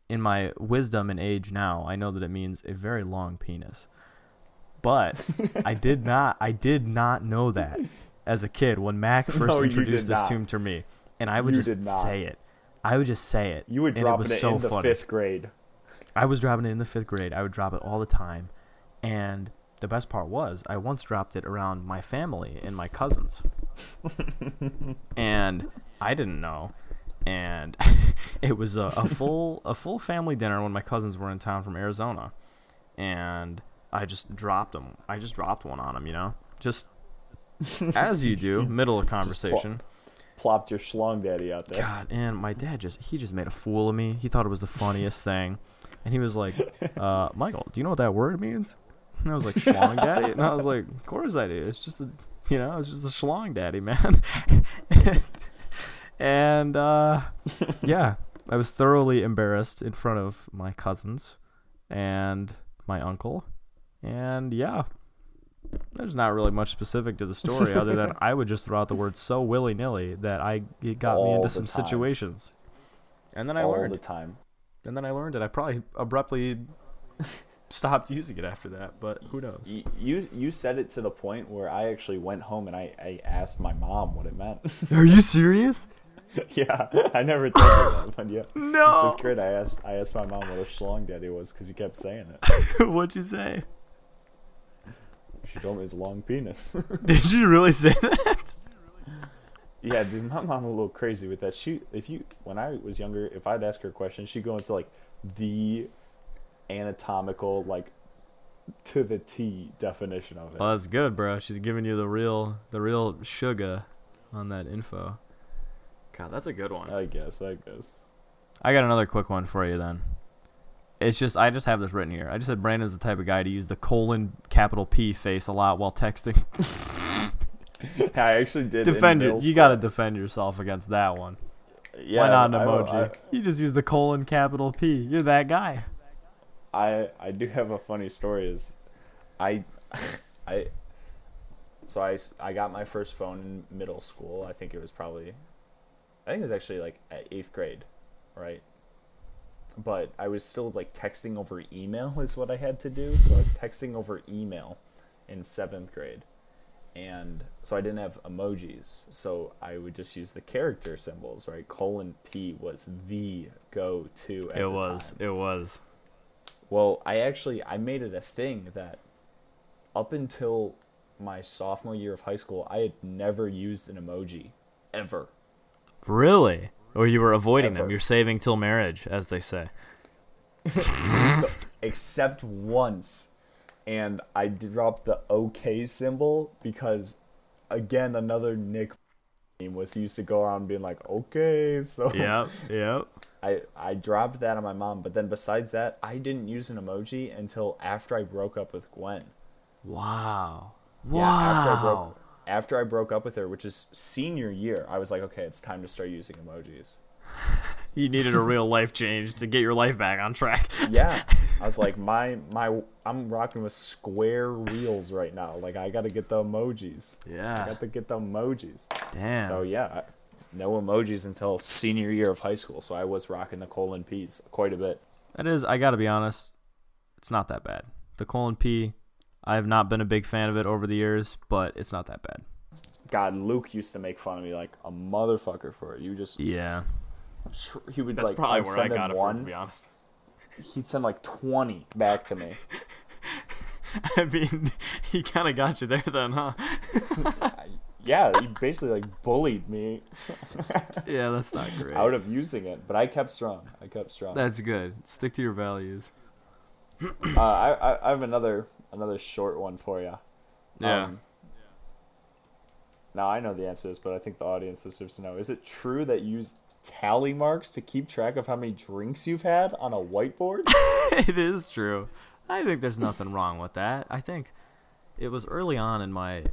in my wisdom and age now, I know that it means a very long penis. But I did not know that as a kid when Mac first introduced this term to me. And I would just say it. I would just say it. You would drop it in the 5th grade. I was dropping it in the 5th grade. I would drop it all the time. And the best part was I once dropped it around my family and my cousins. And I didn't know. And it was a full family dinner when my cousins were in town from Arizona. And I just dropped them. I just dropped one on them, Just as you do, middle of conversation. Plopped your schlong daddy out there. God, and my dad he just made a fool of me. He thought it was the funniest thing. And he was like, Michael, do you know what that word means? And I was like, schlong daddy? And I was like, of course I do. It's just a schlong daddy, man. And yeah, I was thoroughly embarrassed in front of my cousins and my uncle. And yeah, There's not really much specific to the story other than I would just throw out the word so willy-nilly that it got me into some situations. And then I learned. All the time. And then I learned it. I probably abruptly stopped using it after that, but who knows? You said it to the point where I actually went home and I asked my mom what it meant. Are you serious? Yeah, I never thought of that. But yeah, no. In fifth grade, I asked my mom what a schlong daddy was because he kept saying it. What'd you say? She told me it's a long penis. Did you really say that? Yeah, dude, my mom was a little crazy with that. When I was younger, if I'd ask her a question, she'd go into like the anatomical, like to the T definition of it. Well, that's good, bro. She's giving you the real sugar on that info. God, that's a good one. I guess. I got another quick one for you then. It's just, I just have this written here. I just said Brandon's the type of guy to use the "P" face a lot while texting. I actually did. Defend it. You got to defend yourself against that one. Yeah. Went on emoji. You just use the "P". You're that guy. I do have a funny story. I got my first phone in middle school. I think it was actually like at 8th grade, right? But I was still like texting over email is what I had to do. So I was texting over email in 7th grade. And so I didn't have emojis. So I would just use the character symbols, right? "P" was the go-to at the time. It was. Well, I made it a thing that up until my sophomore year of high school, I had never used an emoji ever. Really? Or you were avoiding them. You're saving till marriage, as they say. Except once. And I dropped the OK symbol because, again, another Nick was used to go around being like, okay. So yep. I dropped that on my mom. But then besides that, I didn't use an emoji until after I broke up with Gwen. Wow. Yeah, after I broke up with her, which is senior year, I was like, okay, it's time to start using emojis. You needed a real life change to get your life back on track. Yeah. I was like, I'm rocking with square reels right now. Like, I got to get the emojis. Yeah. Damn. So, yeah, no emojis until senior year of high school. So I was rocking the "P's quite a bit. That is, I got to be honest, it's not that bad. The "P", I have not been a big fan of it over the years, but it's not that bad. God, Luke used to make fun of me like a motherfucker for it. You just... Yeah. He would, that's like, probably where I got it from, to be honest. He'd send like 20 back to me. I mean, he kind of got you there then, huh? Yeah, he basically like bullied me. Yeah, that's not great. Out of using it, but I kept strong. That's good. Stick to your values. I have another short one for you. Yeah. Now I know the answer to this, but I think the audience deserves to know. Is it true that you use tally marks to keep track of how many drinks you've had on a whiteboard? It is true. I think there's nothing wrong with that. I think it was early on in my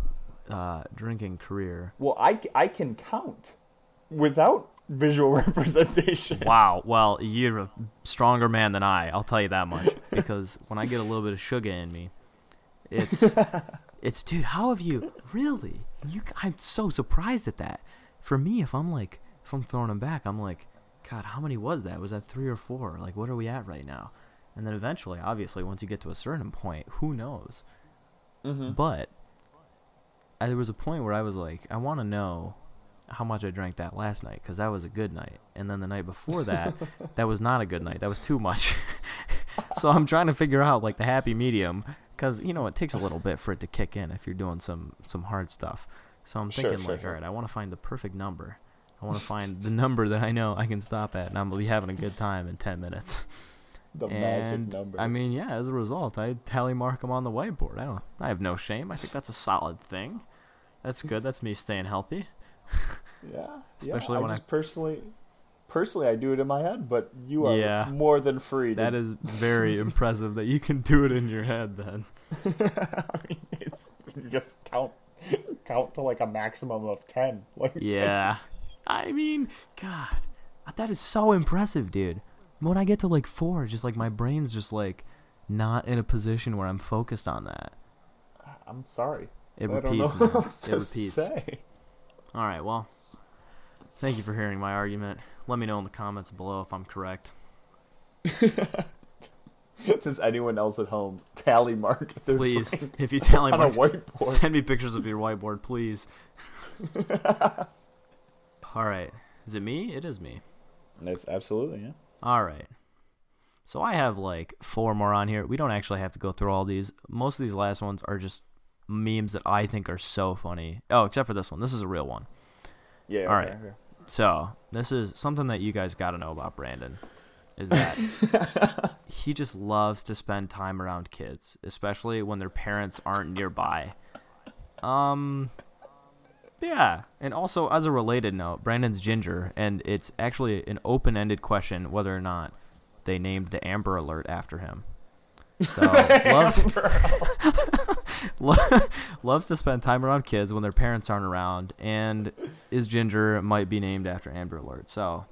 drinking career. Well, I can count without visual representation. Wow. Well, you're a stronger man than I. I'll tell you that much. Because when I get a little bit of sugar in me, it's dude, how have you really? I'm so surprised at that. For me, if I'm throwing them back, I'm like, God, how many was that? Was that 3 or 4? Like, what are we at right now? And then eventually, obviously, once you get to a certain point, who knows? Mm-hmm. But there was a point where I was like, I want to know how much I drank that last night because that was a good night. And then the night before that, that was not a good night. That was too much. So I'm trying to figure out, like, the happy medium because, you know, it takes a little bit for it to kick in if you're doing some hard stuff. So I'm thinking, all right, I want to find the perfect number. I want to find the number that I know I can stop at, and I'm going to be having a good time in 10 minutes. Magic number. I mean, yeah, as a result, I tally mark them on the whiteboard. I have no shame. I think that's a solid thing. That's good. That's me staying healthy. Yeah. Especially when Personally, I do it in my head, but you are more than free. That is very impressive that you can do it in your head then. I mean, it's, you just count to like a maximum of 10. Like, yeah. I mean, God, that is so impressive, dude. When I get to like 4, just like my brain's just like not in a position where I'm focused on that. I'm sorry. It would appease me. I don't know what else to say. All right, well, thank you for hearing my argument. Let me know in the comments below if I'm correct. Does anyone else at home tally mark their Please, drinks if you tally mark, on a whiteboard? Send me pictures of your whiteboard, please. All right. Is it me? It is me. It's absolutely, yeah. All right. So I have like four more on here. We don't actually have to go through all these. Most of these last ones are just memes that I think are so funny. Oh, except for this one. This is a real one. Yeah. All right. Okay. So this is something that you guys got to know about Brandon. Is that he just loves to spend time around kids, especially when their parents aren't nearby. Yeah. And also, as a related note, Brandon's ginger, and it's actually an open-ended question whether or not they named the Amber Alert after him. So loves to spend time around kids when their parents aren't around, and is ginger, might be named after Amber Alert. So...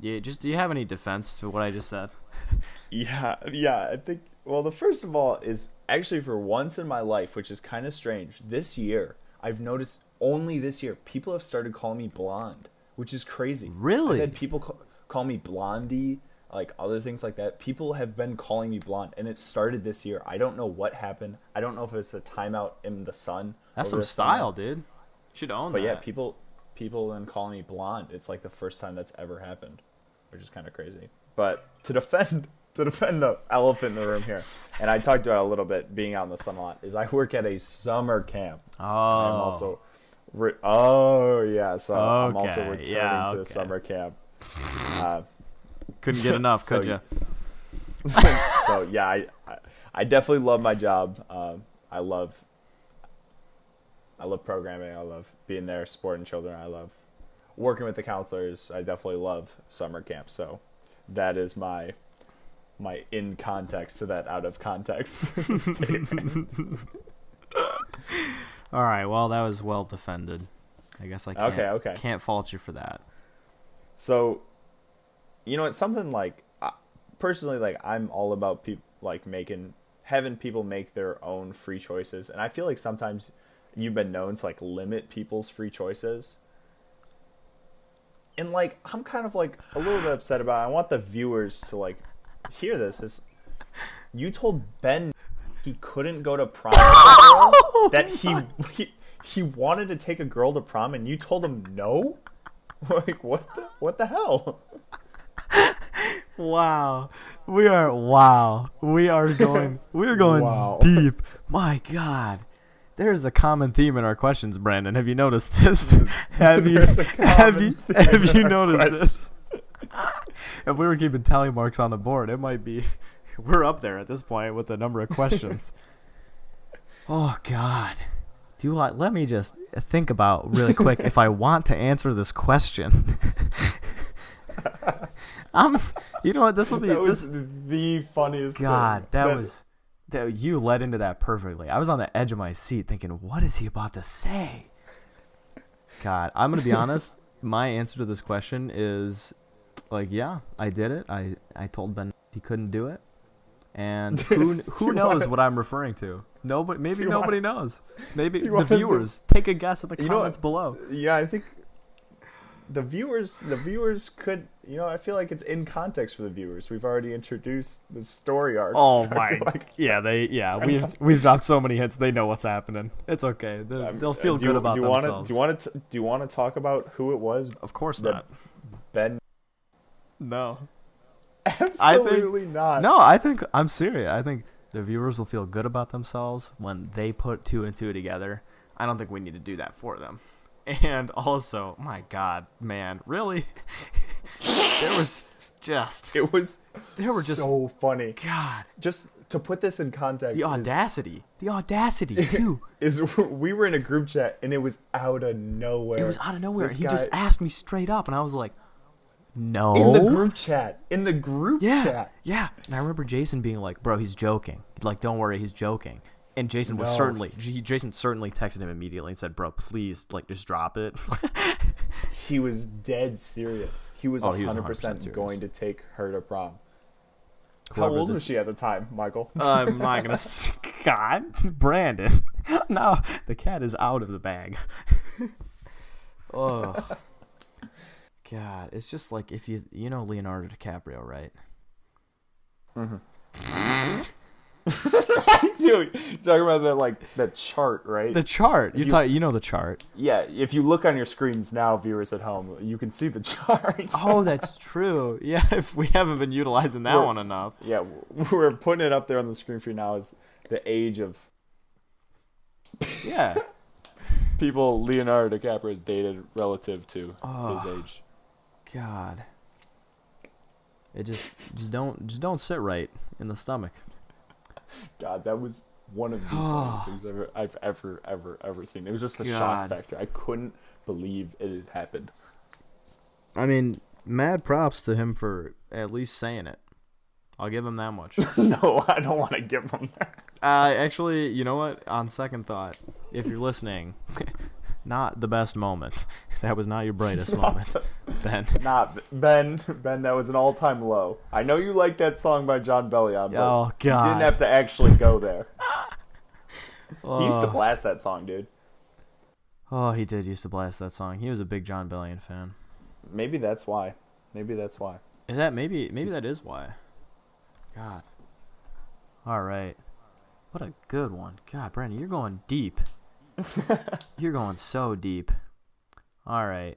yeah, just do you have any defense to what I just said? Yeah, I think, well, the first of all is actually for once in my life, which is kind of strange, this year, I've noticed only this year, people have started calling me blonde, which is crazy. Really? I've had people call me Blondie, like other things like that. People have been calling me blonde, and it started this year. I don't know what happened. I don't know if it's the timeout in the sun. That's some style, dude. You should own that. But yeah, people then call me blonde. It's like the first time that's ever happened, which is kind of crazy. But to defend the elephant in the room here, and I talked about it a little bit being out in the sun a lot, is I work at a summer camp. Oh. I'm also I'm also returning to the summer camp. Couldn't get enough, could you? So yeah, I definitely love my job. I love programming. I love being there, supporting children. I love working with the counselors. I definitely love summer camp. So that is my in context to that out of context statement. All right. Well, that was well defended. I guess I can't, can't fault you for that. So, you know, it's something like personally, like I'm all about people like having people make their own free choices. And I feel like sometimes you've been known to like limit people's free choices, and like I'm kind of like a little bit upset about it. I want the viewers to like hear this. Is you told Ben he couldn't go to prom that he wanted to take a girl to prom, and you told him no? Like what the hell? We are going deep. My God. There's a common theme in our questions, Brandon. Have you noticed this? Have you noticed this? If we were keeping tally marks on the board, it might be we're up there at this point with the number of questions. Oh God. Let me just think about really quick if I want to answer this question. You know what, the funniest thing. You led into that perfectly. I was on the edge of my seat thinking, what is he about to say? God, I'm going to be honest. My answer to this question is like, yeah, I did it. I told Ben he couldn't do it. And who knows what I'm referring to? Nobody, maybe nobody knows. Maybe the viewers. Take a guess at the comments below. Yeah, I think the viewers could, you know, I feel like it's in context for the viewers. We've already introduced the story arc. Oh, so my. Like we've dropped so many hits. They know what's happening. It's okay. They'll feel good about themselves. Do you want to talk about who it was? Of course not. Ben? No. Absolutely not. No, I think I'm serious. I think the viewers will feel good about themselves when they put two and two together. I don't think we need to do that for them. And also, my God, man, really? It was so funny. God. Just to put this in context. The audacity, too. We were in a group chat, and it was out of nowhere. He just asked me straight up, and I was like, no. In the group chat. Yeah. And I remember Jason being like, bro, he's joking. Like, don't worry, he's joking. And Jason certainly texted him immediately and said, bro, please, like, just drop it. He was dead serious. He was 100% going to take her to prom. How old was she at the time, Michael? I'm not going to... God, Brandon. Now the cat is out of the bag. Oh, God. It's just like if you know Leonardo DiCaprio, right? Mm-hmm. I do. You're talking about the chart, right? The chart. You know the chart. Yeah. If you look on your screens now, viewers at home, you can see the chart. Oh, that's true. Yeah. If we haven't been utilizing that one enough. Yeah. We're putting it up there on the screen for you now is the age of... Yeah. People Leonardo DiCaprio has dated relative to his age. God. It just don't sit right in the stomach. God, that was one of the funniest things I've ever seen. It was just the shock factor. I couldn't believe it had happened. I mean, mad props to him for at least saying it. I'll give him that much. No, I don't want to give him that. Actually, you know what? On second thought, if you're listening, not the best moment. That was not your brightest moment, Ben. Ben, that was an all-time low. I know you like that song by John Bellion, but you didn't have to actually go there. He used to blast that song, dude. Oh, he did used to blast that song. He was a big John Bellion fan. Maybe that's why. And that maybe that is why. God. All right. What a good one. God, Brandon, you're going deep. You're going so deep. All right.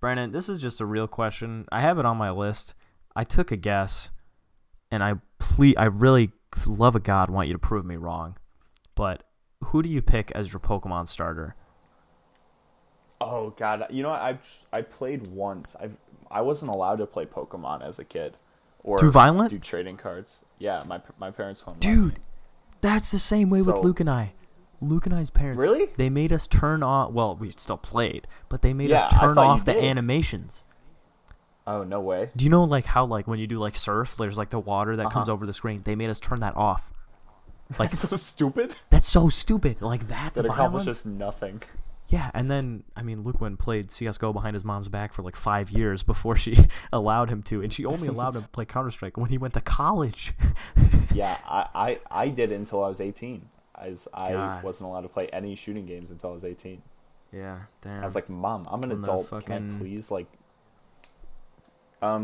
Brandon, this is just a real question. I have it on my list. I took a guess, and I really, love a God, want you to prove me wrong. But who do you pick as your Pokemon starter? Oh, God. You know, I played once. I wasn't allowed to play Pokemon as a kid. Or too violent? Do trading cards. Yeah, my parents won't let me. Dude, that's the same way with Luke and I. Luke and I's parents. Really? They made us turn off. Well, we still played, but they made us turn off the animations. Oh, no way. Do you know how when you do surf, there's the water that comes over the screen? They made us turn that off. That's so stupid. That's so stupid. That's violence. That accomplishes nothing. Yeah, and then, I mean, Luke went and played CSGO behind his mom's back for 5 years before she allowed him to, and she only allowed him to play Counter-Strike when he went to college. Yeah, I did until I was 18. I wasn't allowed to play any shooting games until I was 18. Yeah, damn. I was like, Mom, I'm an adult. Can I please,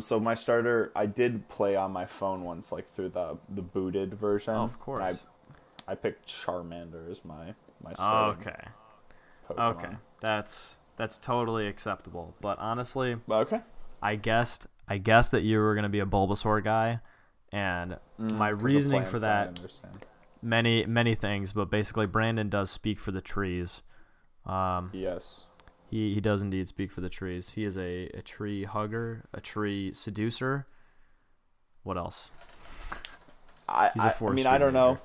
So my starter, I did play on my phone once, through the booted version. Oh, of course. I picked Charmander as my starter. Oh, okay. Pokemon. Okay, that's totally acceptable. But honestly, I guessed that you were gonna be a Bulbasaur guy, and my reasoning for that, many things, but basically Brandon does speak for the trees. Yes, he does indeed speak for the trees. He is a tree hugger, a tree seducer. What else? I don't know.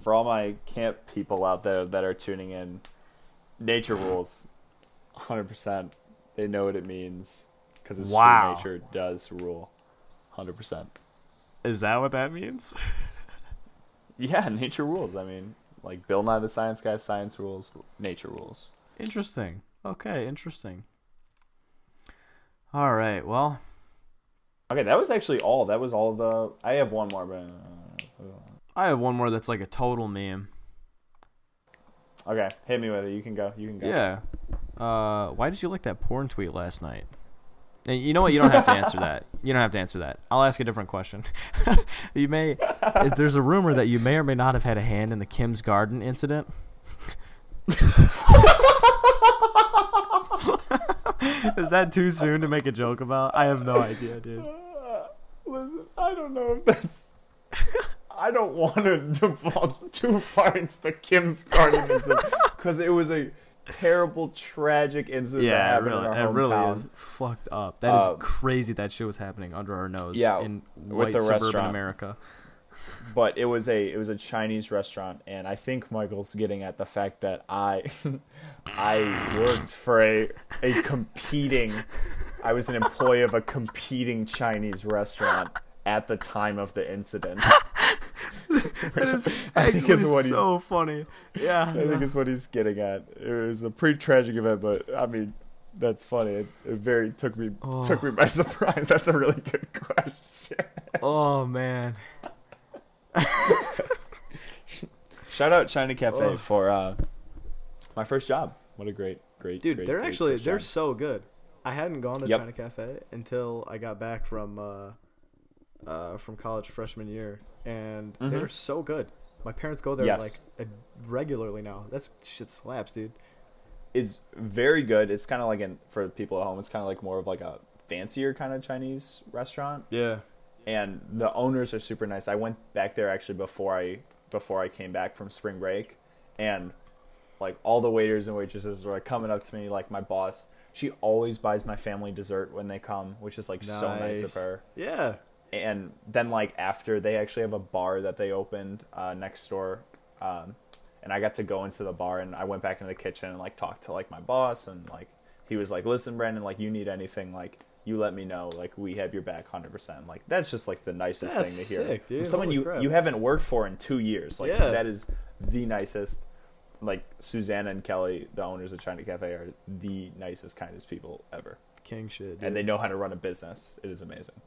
For all my camp people out there that are tuning in. Nature rules, 100%. They know what it means because it's true. Nature does rule, 100%. Is that what that means? Yeah, nature rules. I mean, Bill Nye the Science Guy, science rules, nature rules. Interesting. Okay, interesting. All right, well. Okay, that was actually all. That was all the... I have one more, but... I have one more that's a total meme. Okay, hit me with it. You can go. Yeah. Why did you like that porn tweet last night? And you know what? You don't have to answer that. I'll ask a different question. There's a rumor that you may or may not have had a hand in the Kim's Garden incident. Is that too soon to make a joke about? I have no idea, dude. Listen, I don't know if that's... I don't want to default too far into the Kim's Garden incident because it was a terrible, tragic incident that happened in our hometown. Really is fucked up. That is crazy that shit was happening under our nose in white suburban America. But it was a Chinese restaurant, and I think Michael's getting at the fact that I worked for I was an employee of a competing Chinese restaurant at the time of the incident. That is actually so funny. Yeah, I think is what he's getting at. It was a pretty tragic event, but I mean, that's funny. It very took me by surprise. That's a really good question. Oh man. Shout out China Cafe for my first job. What a great dude. They're so good. I hadn't gone to China Cafe until I got back from college freshman year, and they're so good. My parents go there regularly now. That shit slaps, dude. It's very good. It's kind of like for people at home, it's kind of like more of like a fancier kind of Chinese restaurant. Yeah. And the owners are super nice. I went back there actually before I came back from spring break, and like all the waiters and waitresses were like coming up to me. Like my boss, she always buys my family dessert when they come, which is like so nice of her. Yeah. And then like after, they actually have a bar that they opened next door, and I got to go into the bar, and I went back into the kitchen and like talked to like my boss, and like he was like, listen, Brandon, like you need anything, like you let me know, like we have your back 100%. Like that's just like the nicest thing to hear. Sick, dude. From someone you haven't worked for in 2 years. Like that is the nicest. Like Susanna and Kelly, the owners of China Cafe, are the nicest, kindest people ever. King shit, dude. And they know how to run a business. It is amazing.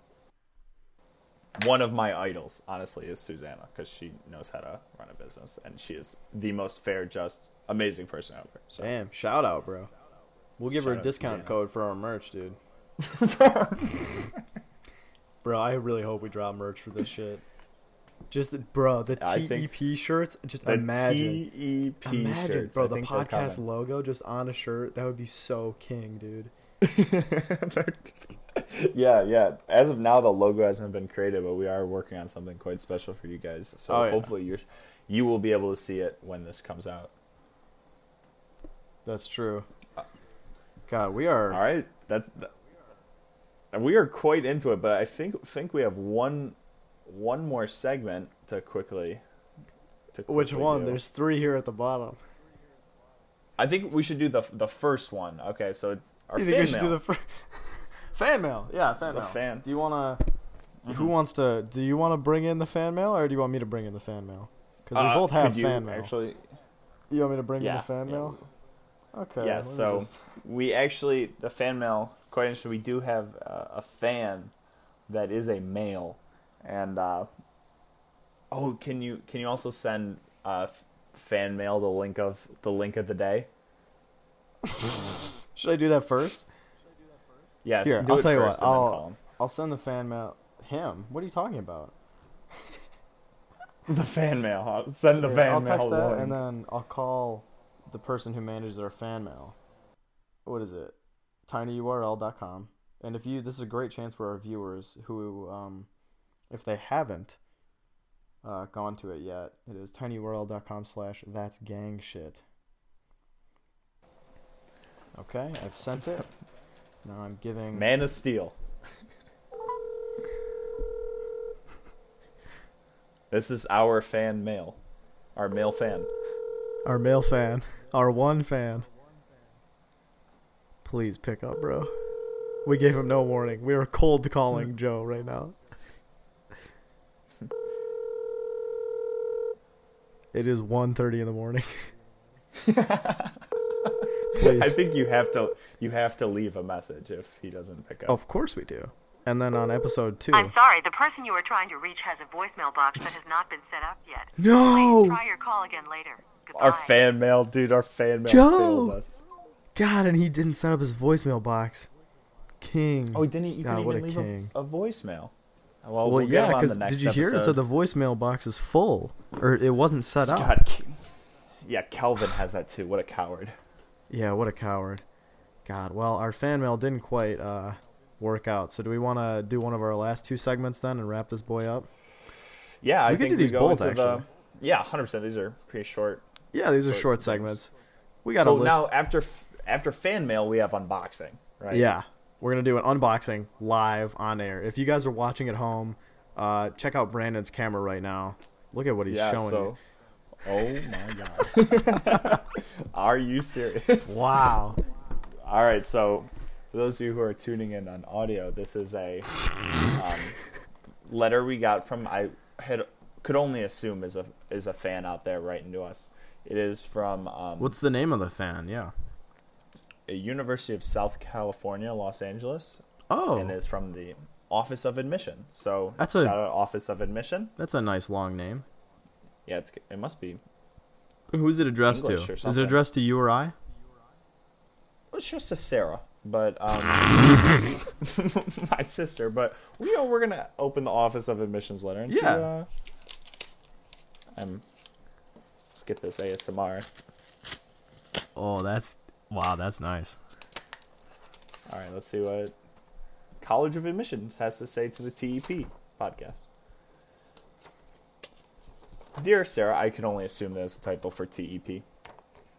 One of my idols, honestly, is Susanna, because she knows how to run a business, and she is the most fair, just, amazing person ever. So. Damn, shout out, bro. We'll give her a discount code for our merch, dude. Bro, I really hope we drop merch for this shit. Just, bro, the TEP shirts, just imagine. TEP shirts. Bro, the podcast logo just on a shirt, that would be so king, dude. Yeah. As of now, the logo hasn't been created, but we are working on something quite special for you guys. So hopefully you will be able to see it when this comes out. That's true. God, we are. All right, we are quite into it, but I think we have one more segment to quickly. Which one? Do. There's three here at the bottom. I think we should do the first one. Okay, so it's our fan mail. You think we should do the first? Fan mail, yeah, fan mail. The fan. Do you want to? Who wants to? Do you want to bring in the fan mail, or do you want me to bring in the fan mail? Because we both have fan mail. Actually, you want me to bring in the fan mail? Okay. Yeah. So we actually the fan mail. Quite interesting. We do have a fan that is a male, and can you also send fan mail the link of the day? Should I do that first? Yes, here, I'll tell you what. I'll send the fan mail. Him? What are you talking about? The fan mail. I'll send the fan mail. I'll text that, and then I'll call the person who manages our fan mail. What is it? tinyurl.com. And if this is a great chance for our viewers who, if they haven't gone to it yet, it is tinyurl.com/thatsgangshit. Okay, I've sent it. No, I'm giving... Man of Steel. This is our fan mail. Our male fan. Our male fan. Our one fan. Please pick up, bro. We gave him no warning. We are cold calling Joe right now. It is 1:30 in the morning. Please. I think you have to leave a message if he doesn't pick up. Of course we do. And then on episode 2. I'm sorry, the person you are trying to reach has a voicemail box that has not been set up yet. No. Please try your call again later. Goodbye. Our fan mail, dude. Our fan mail failed us. God, and he didn't set up his voicemail box. King. Oh, didn't he? You couldn't even leave a voicemail. Well yeah, because did you hear it? So the voicemail box is full, or it wasn't set up. God, yeah, Calvin has that too. What a coward. Yeah, what a coward. God, well, our fan mail didn't quite work out. So do we want to do one of our last two segments then and wrap this boy up? Yeah, I think we can do these both, actually. Yeah, 100%. These are pretty short. Yeah, these are short segments. We got a list. So now after fan mail, we have unboxing, right? Yeah, we're going to do an unboxing live on air. If you guys are watching at home, check out Brandon's camera right now. Look at what he's showing you. Oh my God. Are you serious? Wow. All right, so for those of you who are tuning in on audio, this is a letter we got from could only assume is a fan out there writing to us. It is from what's the name of the fan? Yeah. University of South California Los Angeles. Oh. And is from the Office of Admission. So shout out Office of Admission. That's a nice long name. Yeah, it must be Who's it addressed English to? Is it addressed to you or I? It's just to Sarah, but my sister. But you know, we're gonna open the office of admissions letter and see. Yeah. Let's get this ASMR. Oh, that's nice. All right, let's see what College of Admissions has to say to the TEP podcast. Dear Sarah, I can only assume that is a title for TEP.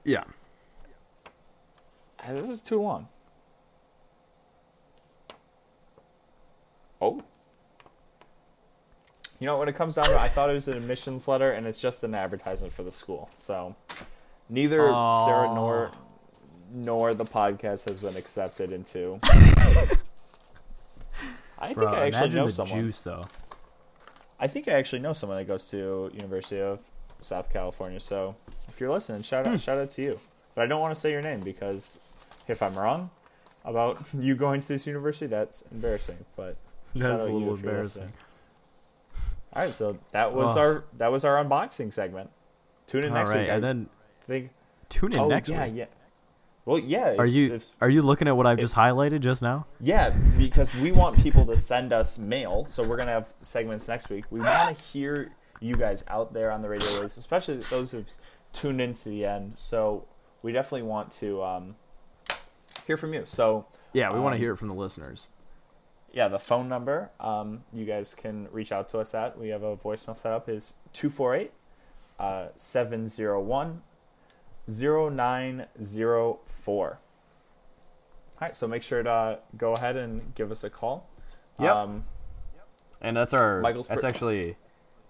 Yeah. This is too long. Oh. You know, when it comes down to it, I thought it was an admissions letter, and it's just an advertisement for the school. So, neither Sarah nor the podcast has been accepted into. I think I actually know someone that goes to University of South California. So if you're listening, shout out to you. But I don't want to say your name because if I'm wrong about you going to this university, that's embarrassing. But that's a little embarrassing. All right, so that was our unboxing segment. Tune in next week. And then tune in next week. Yeah. Well, yeah. Are you looking at what I've just highlighted just now? Yeah, because we want people to send us mail, so we're going to have segments next week. We want to hear you guys out there on the radio waves, especially those who've tuned in to the end. So we definitely want to hear from you. So yeah, we want to hear it from the listeners. Yeah, the phone number you guys can reach out to us at. We have a voicemail set up is 248-701-0904. All right, so make sure to go ahead and give us a call. Yep. And that's our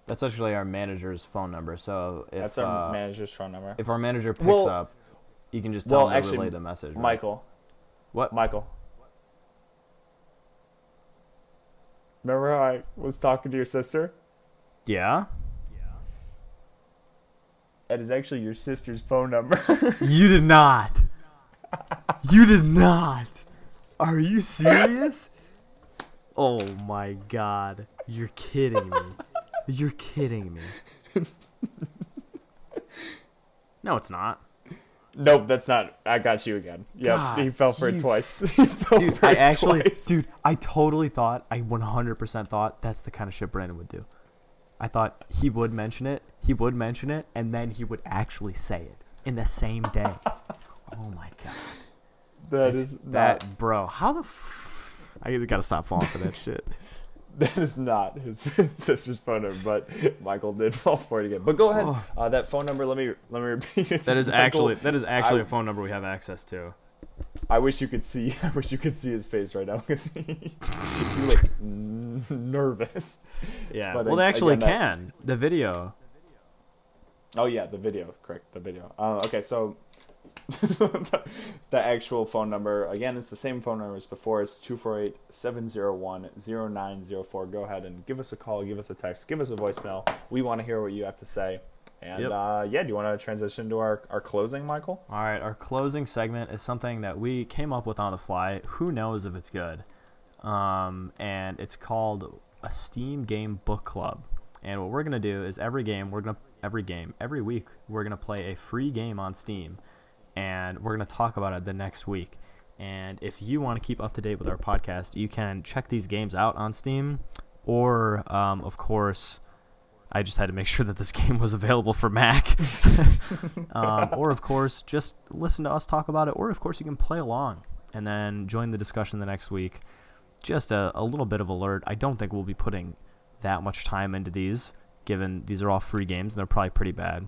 that's actually our manager's phone number. So if that's our manager's phone number. If our manager picks up, you can just tell him to relay the message. Right? Michael. What? Michael. Remember how I was talking to your sister? Yeah. That is actually your sister's phone number. You did not. You did not. Are you serious? Oh my god. You're kidding me. You're kidding me. No, it's not. Nope, that's not. I got you again. Yeah, he fell for it twice. Dude, I totally thought, I 100% thought that's the kind of shit Brandon would do. I thought he would mention it, and then he would actually say it in the same day. Oh, my God. Bro, how the I got to stop falling for that shit. That is not his sister's phone number, but Michael did fall for it again. But go ahead. Oh. That phone number, let me repeat it. That is actually a phone number we have access to. I wish you could see his face right now because he looked nervous. Yeah. But the video. Oh yeah, the video. Correct, the video. Okay, so the actual phone number again. It's the same phone number as before. It's 248-701-0904. Go ahead and give us a call. Give us a text. Give us a voicemail. We want to hear what you have to say. And, do you want to transition to our closing, Michael? All right, our closing segment is something that we came up with on the fly. Who knows if it's good? And it's called a Steam Game Book Club. And what we're going to do is every week, we're going to play a free game on Steam. And we're going to talk about it the next week. And if you want to keep up to date with our podcast, you can check these games out on Steam. Or, of course... I just had to make sure that this game was available for Mac. Or, of course, just listen to us talk about it. Or, of course, you can play along and then join the discussion the next week. Just a little bit of alert. I don't think we'll be putting that much time into these, given these are all free games and they're probably pretty bad.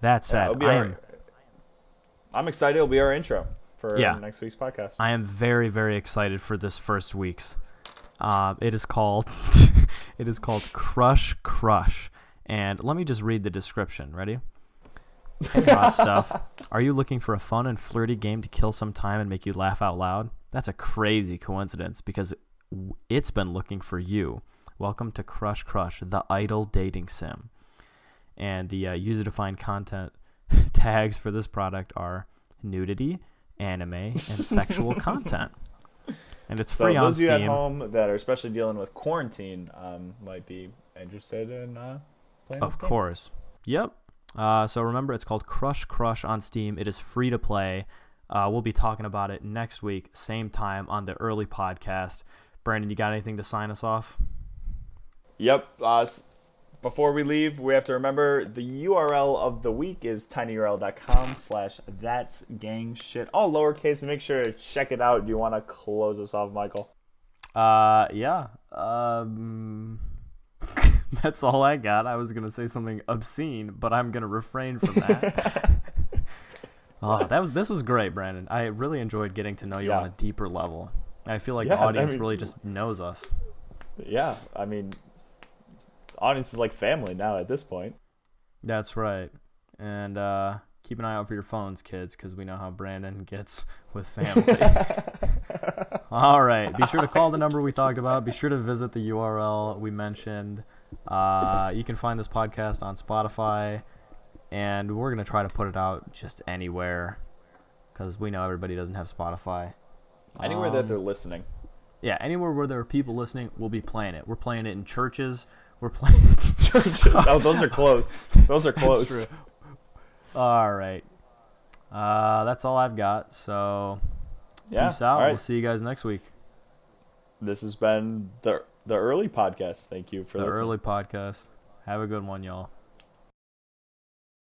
That said, I'm excited. It'll be our intro for next week's podcast. I am very, very excited for this first week's. It is called Crush Crush. And let me just read the description. Ready? Hey, hot stuff. Are you looking for a fun and flirty game to kill some time and make you laugh out loud? That's a crazy coincidence because it's been looking for you. Welcome to Crush Crush, the idle dating sim. And the user-defined content tags for this product are nudity, anime, and sexual content. And it's free on Steam. So those of you at home that are especially dealing with quarantine might be interested in playing this game. Of course. Yep. So remember, it's called Crush Crush on Steam. It is free to play. We'll be talking about it next week, same time on the early podcast. Brandon, you got anything to sign us off? Yep. Before we leave, we have to remember the URL of the week is tinyurl.com/thatsgangshit. All lowercase. Make sure to check it out. Do you want to close us off, Michael? Yeah. That's all I got. I was going to say something obscene, but I'm going to refrain from that. Oh, this was great, Brandon. I really enjoyed getting to know you on a deeper level. And I feel like the audience really just knows us. Yeah, I mean, audience is like family now at this point. That's right. And keep an eye out for your phones, kids, because we know how Brandon gets with family. All right. Be sure to call the number we talked about. Be sure to visit the URL we mentioned. You can find this podcast on Spotify, and we're going to try to put it out just anywhere because we know everybody doesn't have Spotify. Anywhere that they're listening. Yeah, anywhere where there are people listening, we'll be playing it. We're playing it in churches. We're playing churches. Oh, those are close. Those are close. That's true. All right. That's all I've got. So peace out. Right. We'll see you guys next week. This has been the early podcast. Thank you for listening. The early podcast. Have a good one, y'all.